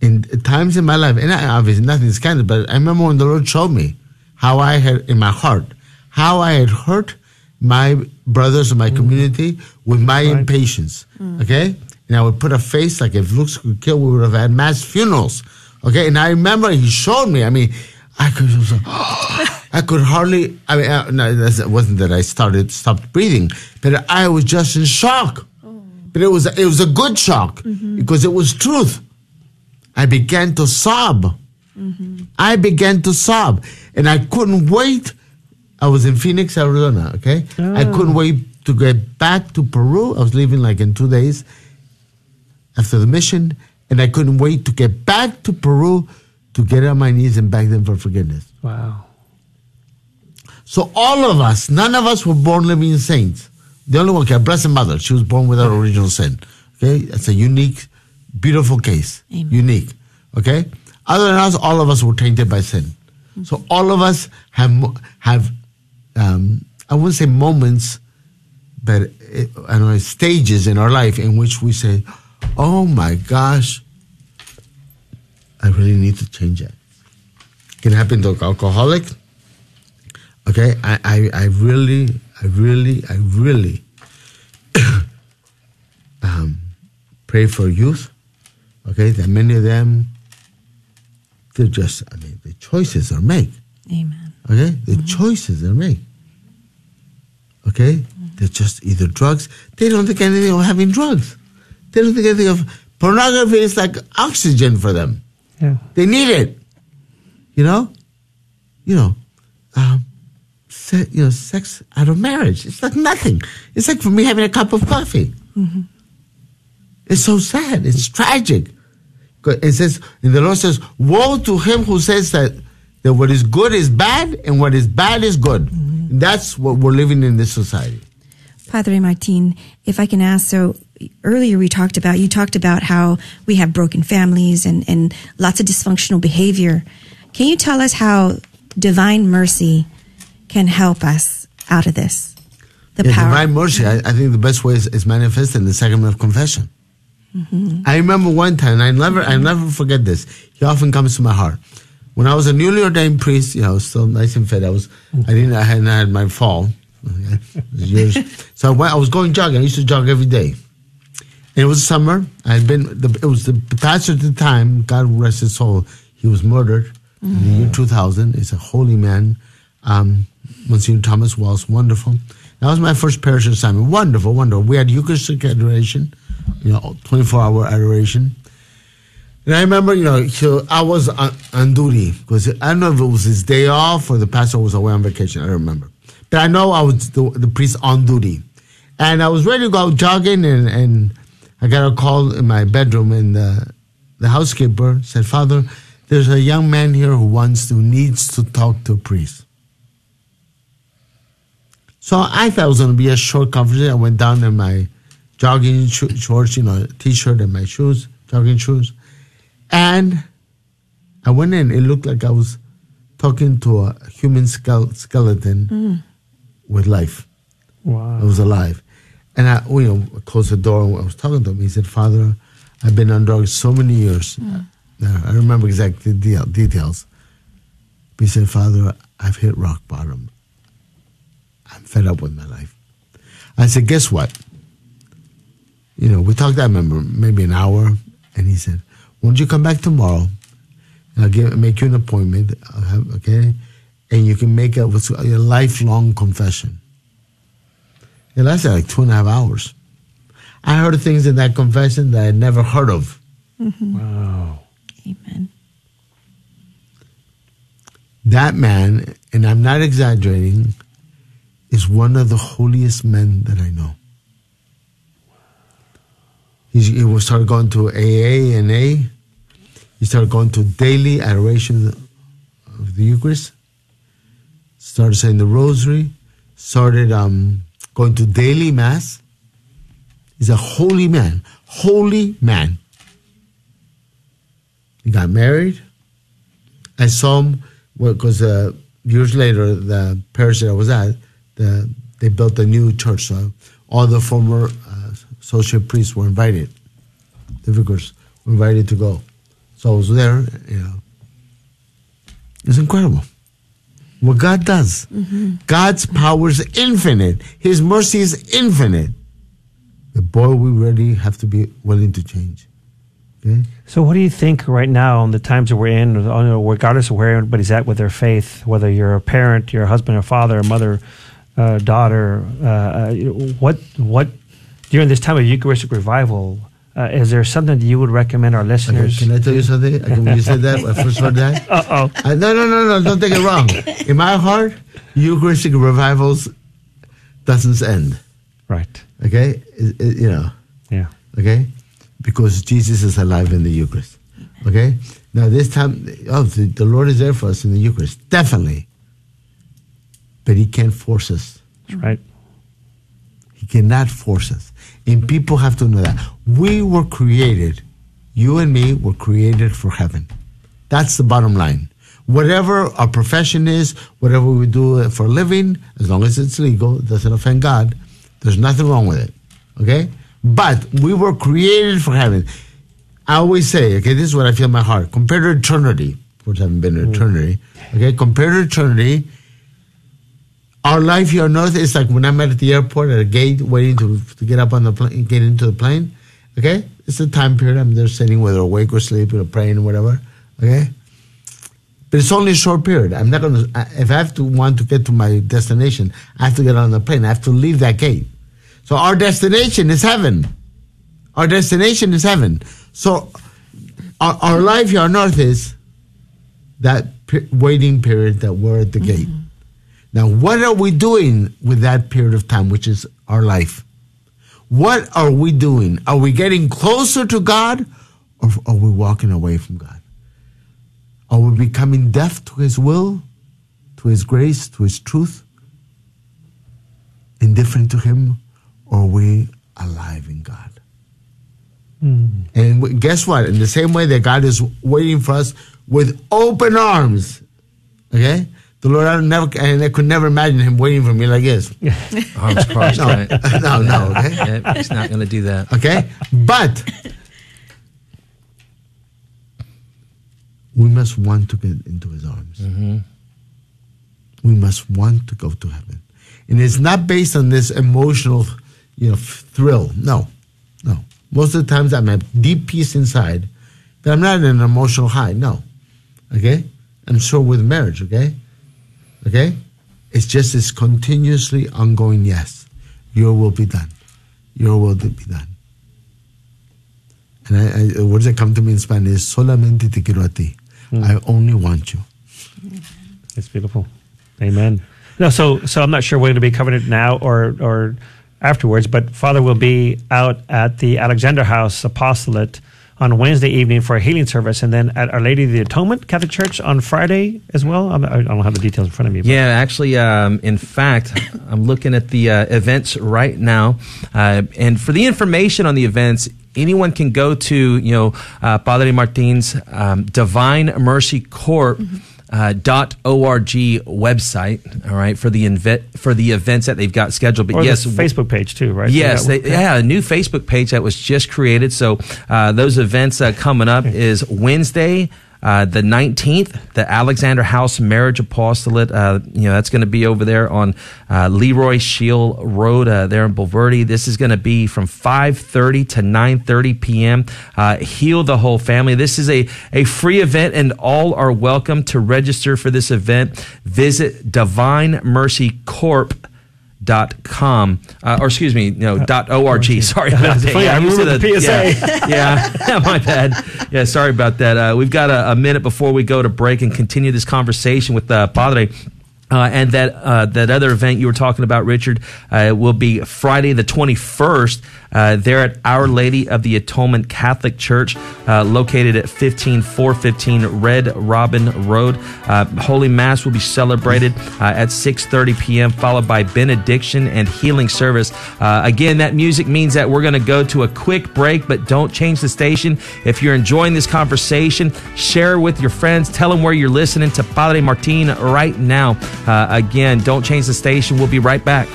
in times in my life, and I, obviously nothing's scandal, but I remember when the Lord showed me how I had in my heart, how I had hurt my brothers in my mm. community with my right. impatience, mm. okay? And I would put a face like if looks could kill, we would have had mass funerals, okay? And I remember he showed me, I mean, I could was, oh, I could hardly, I mean, I, no, it wasn't that I started, stopped breathing, but I was just in shock. Oh. But it was, it was a good shock mm-hmm. because it was truth. I began to sob. Mm-hmm. I began to sob, and I couldn't wait. I was in Phoenix, Arizona, okay? Oh. I couldn't wait to get back to Peru. I was leaving like in two days after the mission, and I couldn't wait to get back to Peru to get on my knees and beg them for forgiveness. Wow. So all of us, none of us were born living saints. The only one, okay, Blessed Mother, she was born without original sin, okay? That's a unique, beautiful case, Amen. Unique, okay? Other than us, all of us were tainted by sin. Mm-hmm. So all of us have, have um, I wouldn't say moments, but it, I don't know, stages in our life in which we say, oh my gosh, I really need to change that. It can happen to an alcoholic. Okay, I, I, I really, I really, I really um, pray for youth. Okay, that many of them, they're just, I mean, the choices are made. Amen. Okay? The mm-hmm. choices are made. Okay? Mm-hmm. They're just either drugs. They don't think anything of having drugs. They don't think anything of, pornography is like oxygen for them. Yeah. They need it. You know? You know, um, se- you know, sex out of marriage. It's like nothing. It's like for me having a cup of coffee. Mm-hmm. It's so sad. It's tragic. It says, and the Lord says, woe to him who says that, that what is good is bad and what is bad is good. Mm-hmm. That's what we're living in this society. Padre Martin, if I can ask, so earlier we talked about, you talked about how we have broken families and, and lots of dysfunctional behavior. Can you tell us how divine mercy can help us out of this? The yeah, power. Divine mercy, I, I think the best way is, is manifested in the sacrament of confession. Mm-hmm. I remember one time, and I never, mm-hmm. I never forget this. He often comes to my heart. When I was a newly ordained priest, you know, I was still nice and fit. I was, mm-hmm. I didn't, I hadn't had my fall. So I, went, I was going jogging. I used to jog every day. And it was summer. I had been, the, it was the pastor at the time, God rest his soul. He was murdered mm-hmm. in the year two thousand. He's a holy man. Um, Monsignor Thomas Wells, wonderful. That was my first parish assignment. Wonderful, wonderful. We had Eucharistic adoration. You know, twenty-four hour adoration. And I remember, you know, so I was on, on duty because I don't know if it was his day off or the pastor was away on vacation. I don't remember. But I know I was the, the priest on duty. And I was ready to go jogging, and, and I got a call in my bedroom, and the, the housekeeper said, Father, there's a young man here who wants to, needs to talk to a priest. So I thought it was going to be a short conversation. I went down in my jogging shorts, you know, t-shirt and my shoes, jogging shoes. And I went in. It looked like I was talking to a human skeleton mm. with life. Wow. I was alive. And I, you know, I closed the door and I was talking to him. He said, Father, I've been on drugs so many years. Mm. I remember exact details. He said, Father, I've hit rock bottom. I'm fed up with my life. I said, guess what? You know, we talked, I remember, maybe an hour, and he said, won't you come back tomorrow? And I'll give, make you an appointment, I'll have, okay? And you can make a, what's, a lifelong confession. It lasted like two and a half hours. I heard things in that confession that I had never heard of. Mm-hmm. Wow. Amen. That man, and I'm not exaggerating, is one of the holiest men that I know. He will start going to A A and A. He started going to daily adoration of the Eucharist. Started saying the Rosary. Started um, going to daily Mass. He's a holy man. Holy man. He got married. I saw him, because well, uh, years later, the parish that I was at, the, they built a new church. So all the former uh, associate priests were invited. The vicars were invited to go. So I was there, you know. It's incredible. what God does. Mm-hmm. God's power is infinite. His mercy is infinite. But boy, we really have to be willing to change. Okay? So what do you think right now in the times that we're in, regardless of where everybody's at with their faith, whether you're a parent, you're a husband, a father, a mother, a daughter, uh, what what during this time of Eucharistic revival, Uh, is there something that you would recommend our listeners? Okay, can I tell you something? When you said that, when I first heard that? Uh-oh. I, no, no, no, no, don't take it wrong. In my heart, Eucharistic revivals doesn't end. Right. Okay? It, it, you know. Yeah. Okay? Because Jesus is alive in the Eucharist. Okay? Now this time, oh, the, the Lord is there for us in the Eucharist. Definitely. But He can't force us. That's right. He cannot force us. And people have to know that. We were created, you and me were created for heaven. That's the bottom line. Whatever our profession is, whatever we do for a living, as long as it's legal, it doesn't offend God, there's nothing wrong with it, okay? But we were created for heaven. I always say, okay, this is what I feel in my heart. Compared to eternity, of course I haven't been to eternity, okay? Compared to eternity, our life here on earth is like when I'm at the airport at a gate waiting to, to get up on the plane, get into the plane. Okay? It's a time period. I'm there sitting, whether awake or sleeping or praying or whatever. Okay? But it's only a short period. I'm not going to, if I have to want to get to my destination, I have to get on the plane. I have to leave that gate. So our destination is heaven. Our destination is heaven. So our, our life here on earth is that per- waiting period that we're at the mm-hmm. gate. Now, what are we doing with that period of time, which is our life? What are we doing? Are we getting closer to God, or are we walking away from God? Are we becoming deaf to His will, to His grace, to His truth, indifferent to Him, or are we alive in God? Mm. And guess what? In the same way that God is waiting for us with open arms, okay? The Lord, I never, and I could never imagine Him waiting for me like this. Arms crossed, no, right? No, no, okay? Yeah, He's not going to do that. Okay? But we must want to get into His arms. Mm-hmm. We must want to go to heaven. And it's not based on this emotional, you know, thrill. No, no. Most of the times I'm at deep peace inside, but I'm not in an emotional high, no. Okay? I'm sure with marriage, okay? Okay? It's just this continuously ongoing yes. Your will be done. Your will be done. And I, I, what does it come to me in Spanish? Solamente te quiero a ti. Mm. I only want you. It's beautiful. Amen. No, so so I'm not sure we're going to be covering it now or, or afterwards, but Father will be out at the Alexander House Apostolate on Wednesday evening for a healing service, and then at Our Lady of the Atonement Catholic Church on Friday as well. I'm, I don't have the details in front of me. But. Yeah, actually, um, in fact, I'm looking at the uh, events right now, uh, and for the information on the events, anyone can go to you know uh, Padre Martin's um, Divine Mercy Corp. Mm-hmm. Uh, dot org website, all right, for the inve- for the events that they've got scheduled. But or yes, the Facebook page too, right? Yes, they, yeah, a new Facebook page that was just created. So uh, those events uh, coming up is Wednesday, uh, the nineteenth, the Alexander House Marriage Apostolate. Uh, you know that's going to be over there on uh, Leroy Shield Road uh, there in Bulverde. This is going to be from five thirty to nine thirty p.m. Uh, Heal the whole family. This is a a free event, and all are welcome to register for this event. Visit Divine Mercy Corp dot com Dot com, uh, or excuse me, no, uh, dot org. Sorry about that. Funny, yeah, I remember the, the P S A. Yeah, yeah. My bad. Yeah, sorry about that. Uh, we've got a, a minute before we go to break and continue this conversation with uh, Padre. Uh, and that uh, that other event you were talking about, Richard, uh, will be Friday the twenty-first uh, there at Our Lady of the Atonement Catholic Church, uh, located at fifteen four fifteen Red Robin Road. Uh, Holy Mass will be celebrated uh, at six thirty p.m., followed by benediction and healing service. Uh, again, that music means that we're going to go to a quick break, but don't change the station. If you're enjoying this conversation, share with your friends. Tell them where you're listening to Padre Martin right now. Uh, again, don't change the station. We'll be right back.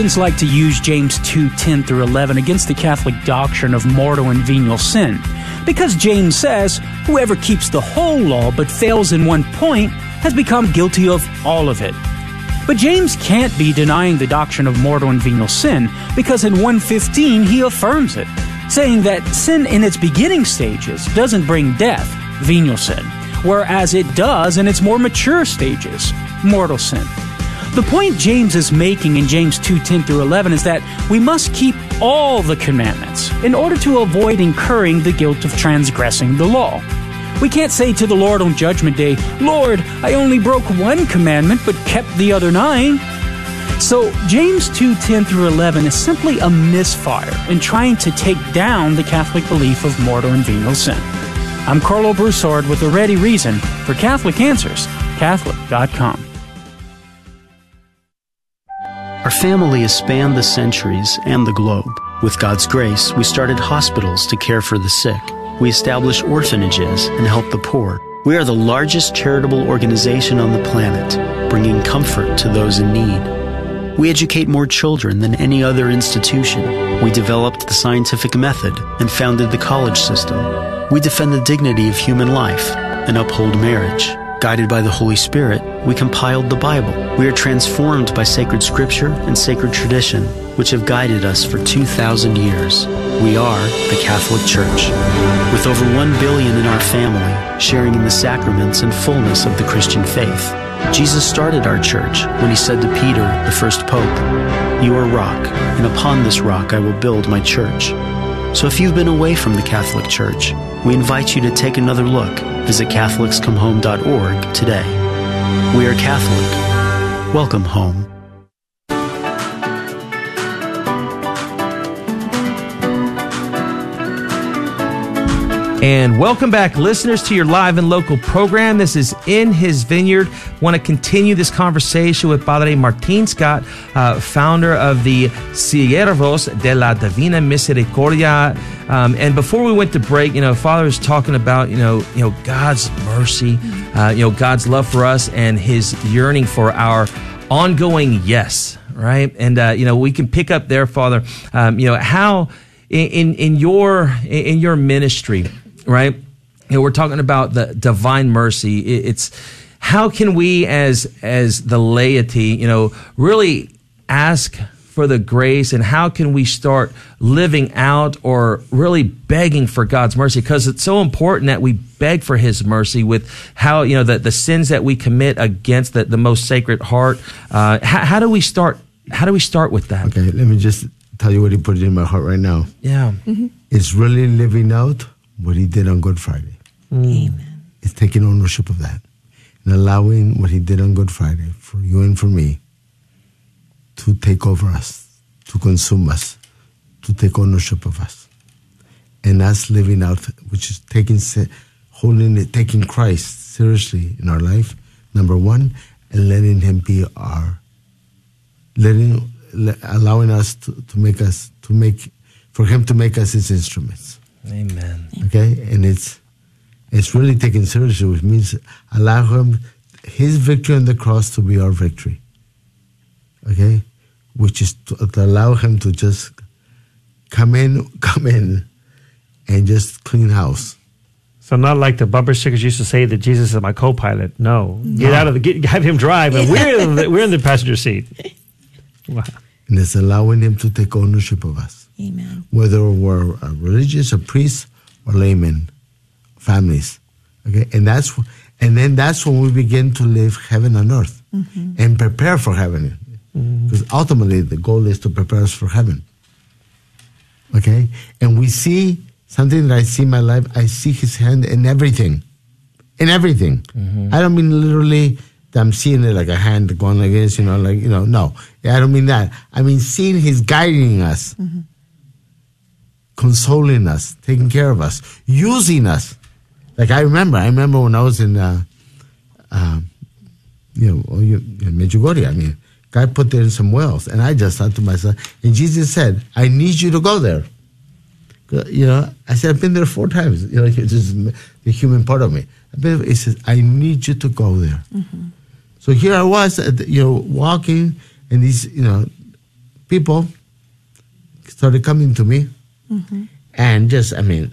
Protestants like to use James two ten through eleven against the Catholic doctrine of mortal and venial sin, because James says, whoever keeps the whole law but fails in one point has become guilty of all of it. But James can't be denying the doctrine of mortal and venial sin, because in one fifteen he affirms it, saying that sin in its beginning stages doesn't bring death, venial sin, whereas it does in its more mature stages, mortal sin. The point James is making in James two ten through eleven is that we must keep all the commandments in order to avoid incurring the guilt of transgressing the law. We can't say to the Lord on Judgment Day, Lord, I only broke one commandment but kept the other nine. So James two ten through eleven is simply a misfire in trying to take down the Catholic belief of mortal and venial sin. I'm Carlo Broussard with a ready reason for Catholic Answers, Catholic dot com. Our family has spanned the centuries and the globe. With God's grace, we started hospitals to care for the sick. We established orphanages and help the poor. We are the largest charitable organization on the planet, bringing comfort to those in need. We educate more children than any other institution. We developed the scientific method and founded the college system. We defend the dignity of human life and uphold marriage. Guided by the Holy Spirit, we compiled the Bible. We are transformed by sacred scripture and sacred tradition, which have guided us for two thousand years. We are the Catholic Church, with over one billion in our family, sharing in the sacraments and fullness of the Christian faith. Jesus started our church when he said to Peter, the first pope, "You are rock, and upon this rock I will build my church." So if you've been away from the Catholic Church, we invite you to take another look. Visit Catholics Come Home dot org today. We are Catholic. Welcome home. And welcome back, listeners, to your live and local program. This is In His Vineyard. I want to continue this conversation with Padre Martin Scott, uh, founder of the Siervos de la Divina Misericordia. Um, and before we went to break, you know, Father was talking about, you know, you know, God's mercy, uh, you know, God's love for us and his yearning for our ongoing yes, right? And, uh, you know, we can pick up there, Father, um, you know, how in, in your, in your ministry, right? You know, we're talking about the divine mercy. It's how can we as as the laity, you know, really ask for the grace, and how can we start living out or really begging for God's mercy? Because it's so important that we beg for his mercy with how, you know, the, the sins that we commit against the, the most sacred heart. Uh, how, how do we start? How do we start with that? Okay, let me just tell you what he put in my heart right now. Yeah. Mm-hmm. It's really living out what he did on Good Friday. Amen. It's taking ownership of that and allowing what he did on Good Friday for you and for me to take over us, to consume us, to take ownership of us. And us living out, which is taking, holding it, taking Christ seriously in our life, number one, and letting him be our, letting, allowing us to, to make us, to make, for him to make us his instruments. Amen. Okay, and it's it's really taken seriously, which means allow him, his victory on the cross to be our victory. Okay, which is to, to allow him to just come in, come in, and just clean house. So not like the bumper stickers used to say that Jesus is my co-pilot. No, no. Get out of the, get, have him drive, and we're in the, we're in the passenger seat. Wow. And it's allowing him to take ownership of us. Amen. Whether we're a religious, a priest, or laymen, families, okay, and that's and then that's when we begin to live heaven on earth, mm-hmm. and prepare for heaven, because mm-hmm. ultimately the goal is to prepare us for heaven. Okay, and we see something that I see in my life. I see His hand in everything, in everything. Mm-hmm. I don't mean literally that I'm seeing it like a hand going against, you know, like you know. No, I don't mean that. I mean seeing He's guiding us. Mm-hmm. Consoling us, taking care of us, using us. Like I remember, I remember when I was in, uh, uh, you know, in Medjugorje. I mean, God put there in some wells, and I just thought to myself, and Jesus said, "I need you to go there." You know, I said, "I've been there four times." You know, it's just the human part of me. He says, "I need you to go there." Mm-hmm. So here I was, you know, walking, and these, you know, people started coming to me, mm-hmm. and just, I mean,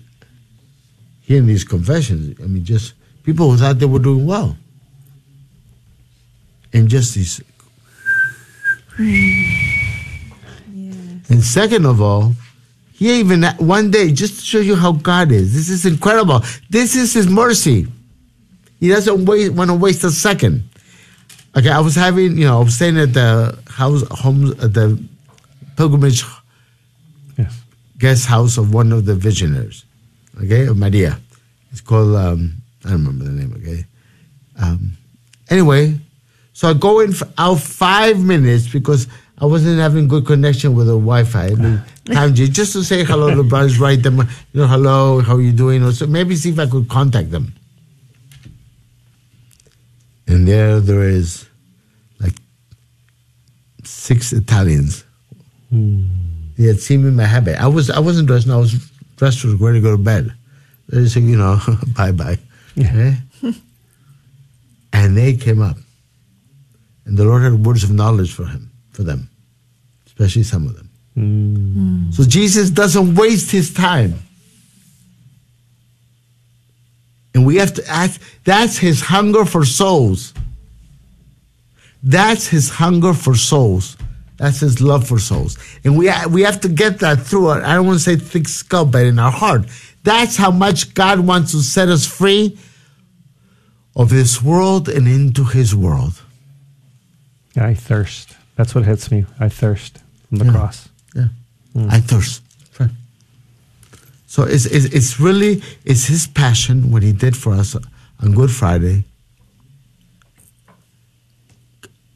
hearing these confessions, I mean, just people who thought they were doing well. And just these. Mm-hmm. Yes. And second of all, he even, one day, just to show you how God is, this is incredible. This is His mercy. He doesn't wait, want to waste a second. Okay, I was having, you know, I was staying at the house, home, at the pilgrimage yes. guest house of one of the visionaries, okay, of Maria. It's called, um, I don't remember the name, okay? Um, anyway, so I go in for out five minutes because I wasn't having good connection with the Wi-Fi. I mean, time just to say hello to brothers, write them, you know, hello, how are you doing? Or so maybe see if I could contact them. And there, there is like six Italians. Mm. They had seen me in my habit. I was, I wasn't dressed. No, I was dressed for where to go to bed. They said, you know, bye bye. Yeah. Okay? And they came up, and the Lord had words of knowledge for him, for them, especially some of them. Mm. Mm. So Jesus doesn't waste His time. And we have to ask, that's His hunger for souls. That's His hunger for souls. That's His love for souls. And we, we have to get that through our, I don't want to say thick skull, but in our heart. That's how much God wants to set us free of this world and into His world. I thirst. That's what hits me. I thirst from the yeah. cross. Yeah, mm. I thirst. So it's, it's, it's really, it's His passion, what He did for us on Good Friday,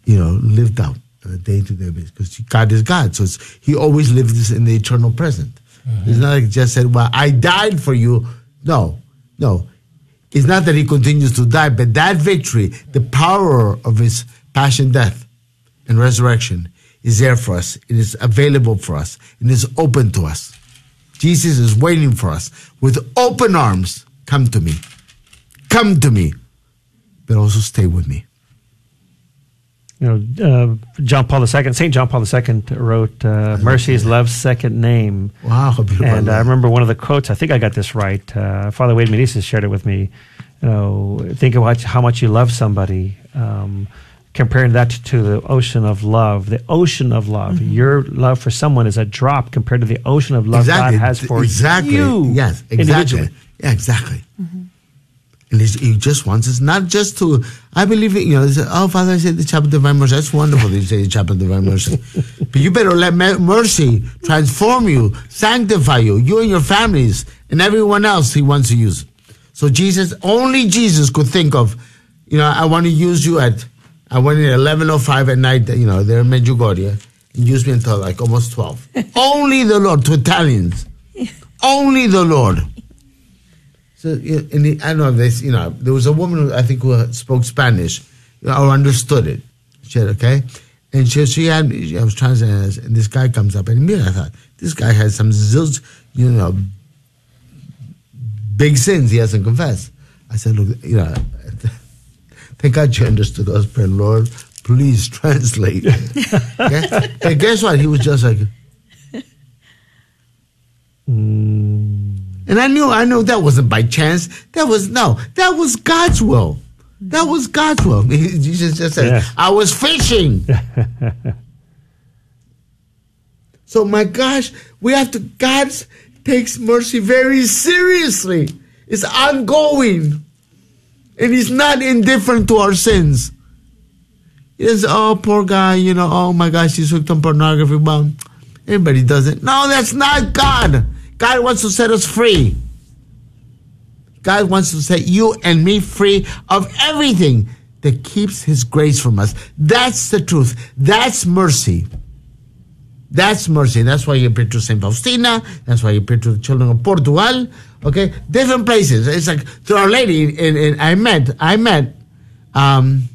you know, lived out on a day-to-day basis. Because God is God, so it's, He always lives in the eternal present. Uh-huh. It's not like just said, well, I died for you. No, no. It's not that He continues to die, but that victory, the power of His passion, death, and resurrection is there for us. It is available for us. It is open to us. Jesus is waiting for us with open arms. Come to me. Come to me. But also stay with me. You know, uh, John Paul the Second, Saint John Paul the Second wrote, uh, mercy is love's second name. Wow. And I remember one of the quotes, I think I got this right. Uh, Father Wade Medicis shared it with me. You know, think about how much you love somebody. Um, comparing that to the ocean of love, the ocean of love. Mm-hmm. Your love for someone is a drop compared to the ocean of love exactly. God has for exactly. you. Yes, exactly. Yeah, exactly. Mm-hmm. And He just wants us not just to, I believe, you know, say, oh, Father, I said the Chapel of Divine Mercy. That's wonderful that you say the Chapel of Divine Mercy. But you better let mercy transform you, sanctify you, you and your families, and everyone else He wants to use. So Jesus, only Jesus could think of, you know, I want to use you at, I went in at eleven oh five at night, you know, there in Medjugorje, and used me until like almost twelve. Only the Lord, to Italians. Only the Lord. So, and the, I don't know if this, you know, there was a woman, who, I think, who spoke Spanish, or understood it. She said, okay? And she, she had, I was translating this, and this guy comes up, and I thought, this guy has some zilch, you know, big sins he hasn't confessed. I said, look, you know, thank God you understood us, prayer, Lord. Please translate. Okay? And guess what? He was just like, mm. and I knew, I knew that wasn't by chance. That was no, that was God's will. That was God's will. Jesus just said, yeah. I was fishing. So my gosh, we have to. God takes mercy very seriously. It's ongoing. And He's not indifferent to our sins. He doesn't, oh, poor guy, you know, oh my gosh, he's hooked on pornography. Well, everybody does it. No, that's not God. God wants to set us free. God wants to set you and me free of everything that keeps His grace from us. That's the truth. That's mercy. That's mercy. That's why He appeared to Saint Faustina. That's why He appeared to the children of Portugal. Okay, different places. It's like to Our Lady. In, in, in, I met, I met, um,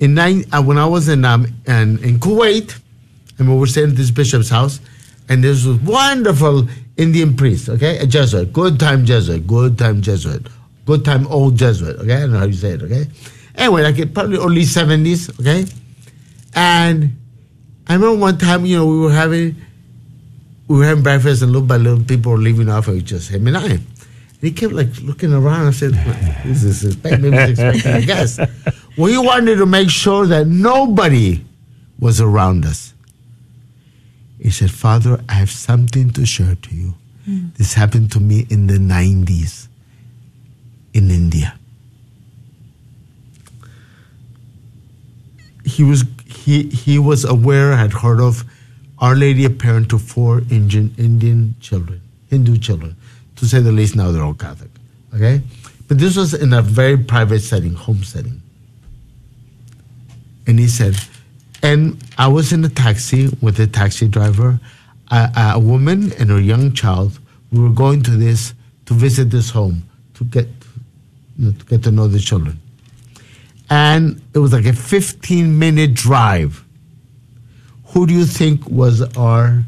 in nine uh, when I was in um in, in Kuwait, and we were staying at this bishop's house, and this was wonderful Indian priest. Okay, a Jesuit, good time Jesuit, good time Jesuit, good time old Jesuit. Okay, I don't know how you say it. Okay, anyway, like it probably early seventies. Okay, and I remember one time, you know, we were having we were having breakfast, and little by little, people were leaving off. It was just him and I. And he kept like looking around. I said, "This is expecting, this is expecting." I guess. Well, he wanted to make sure that nobody was around us. He said, "Father, I have something to share to you. Mm. This happened to me in the nineties in India." He was he he was aware, had heard of Our Lady apparent to four Indian Indian children, Hindu children, to say the least. Now they're all Catholic, okay? But this was in a very private setting, home setting. And he said, and I was in a taxi with a taxi driver, a, a woman and her young child. We were going to this to visit this home to get you know, to get to know the children. And it was like a fifteen-minute drive. Who do you think was our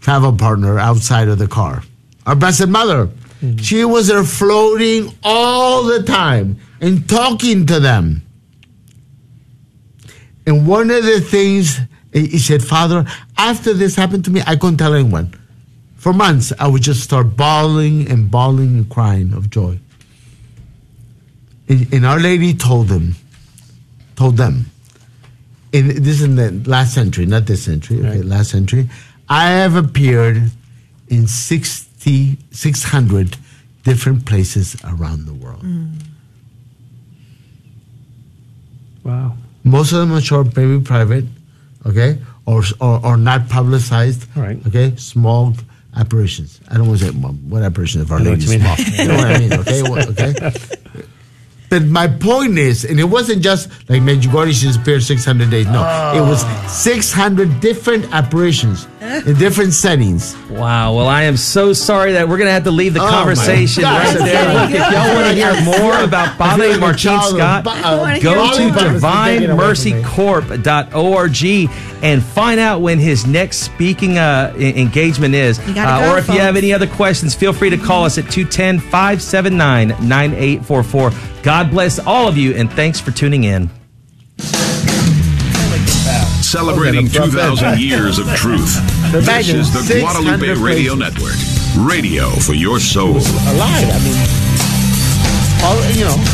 travel partner outside of the car? Our Blessed Mother. Mm-hmm. She was there floating all the time and talking to them. And one of the things, he said, "Father, after this happened to me, I couldn't tell anyone. For months, I would just start bawling and bawling and crying of joy." And Our Lady told them, told them, in this in the last century, not this century, okay, right. last century, I have appeared in sixty, six hundred different places around the world. Mm. Wow. Most of them are short, maybe private, okay, or or, or not publicized, right. okay, small apparitions. I don't want to say, well, what apparition of Our Lady is small? You know what I mean, okay? Well, okay. But my point is, and it wasn't just like Medjugorje, she appeared six hundred days. No, oh. It was six hundred different apparitions in different settings. Wow. Well, I am so sorry that we're going to have to leave the oh conversation right there. Look, if y'all want to hear more about Padre Martin Scott, uh, go to divine mercy corp dot org and find out when his next speaking uh, engagement is. Uh, or if you have any other questions, feel free to call us at two one zero, five seven nine, nine eight four four. God bless all of you, and thanks for tuning in. Celebrating two thousand years of truth. This is the Guadalupe Radio Network. Radio for your soul. Alive, I mean. All, you know.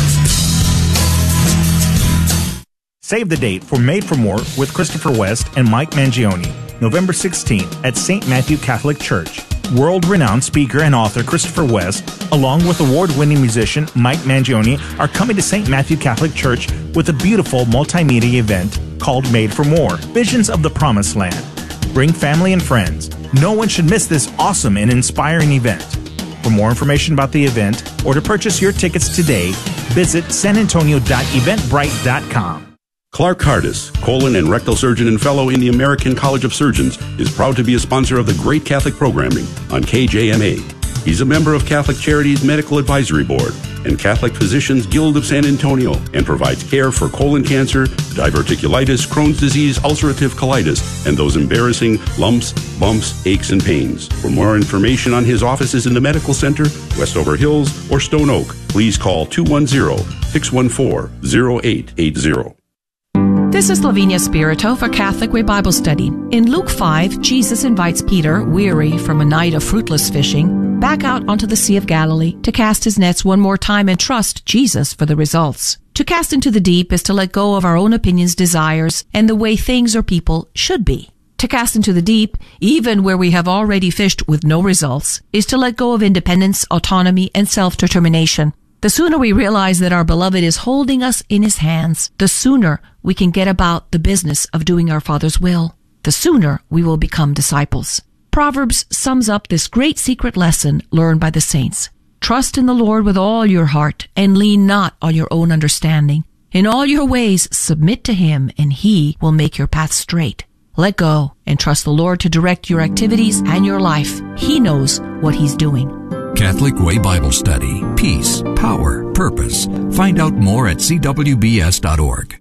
Save the date for Made for More with Christopher West and Mike Mangione, November sixteenth at Saint Matthew Catholic Church. World-renowned speaker and author Christopher West, along with award-winning musician Mike Mangione, are coming to Saint Matthew Catholic Church with a beautiful multimedia event called Made for More, Visions of the Promised Land. Bring family and friends. No one should miss this awesome and inspiring event. For more information about the event or to purchase your tickets today, visit san antonio dot eventbrite dot com. Clark Hardis, colon and rectal surgeon and fellow in the American College of Surgeons, is proud to be a sponsor of the Great Catholic Programming on K J M A. He's a member of Catholic Charities Medical Advisory Board and Catholic Physicians Guild of San Antonio and provides care for colon cancer, diverticulitis, Crohn's disease, ulcerative colitis, and those embarrassing lumps, bumps, aches, and pains. For more information on his offices in the Medical Center, Westover Hills, or Stone Oak, please call two one zero, six one four, zero eight eight zero. This is Lavinia Spirito for Catholic Way Bible Study. In Luke five, Jesus invites Peter, weary from a night of fruitless fishing, back out onto the Sea of Galilee to cast his nets one more time and trust Jesus for the results. To cast into the deep is to let go of our own opinions, desires, and the way things or people should be. To cast into the deep, even where we have already fished with no results, is to let go of independence, autonomy, and self-determination. The sooner we realize that our beloved is holding us in his hands, the sooner we can get about the business of doing our Father's will. The sooner we will become disciples. Proverbs sums up this great secret lesson learned by the saints. Trust in the Lord with all your heart and lean not on your own understanding. In all your ways, submit to him and he will make your path straight. Let go and trust the Lord to direct your activities and your life. He knows what he's doing. Catholic Way Bible Study. Peace, power, purpose. Find out more at c w b s dot org.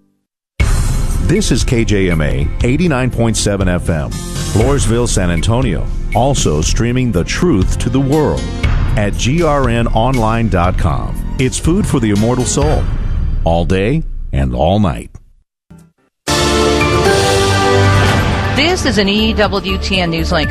This is K J M A eighty-nine point seven F M, Floresville, San Antonio. Also streaming the truth to the world at g r n online dot com. It's food for the immortal soul, all day and all night. This is an E W T N Newslink.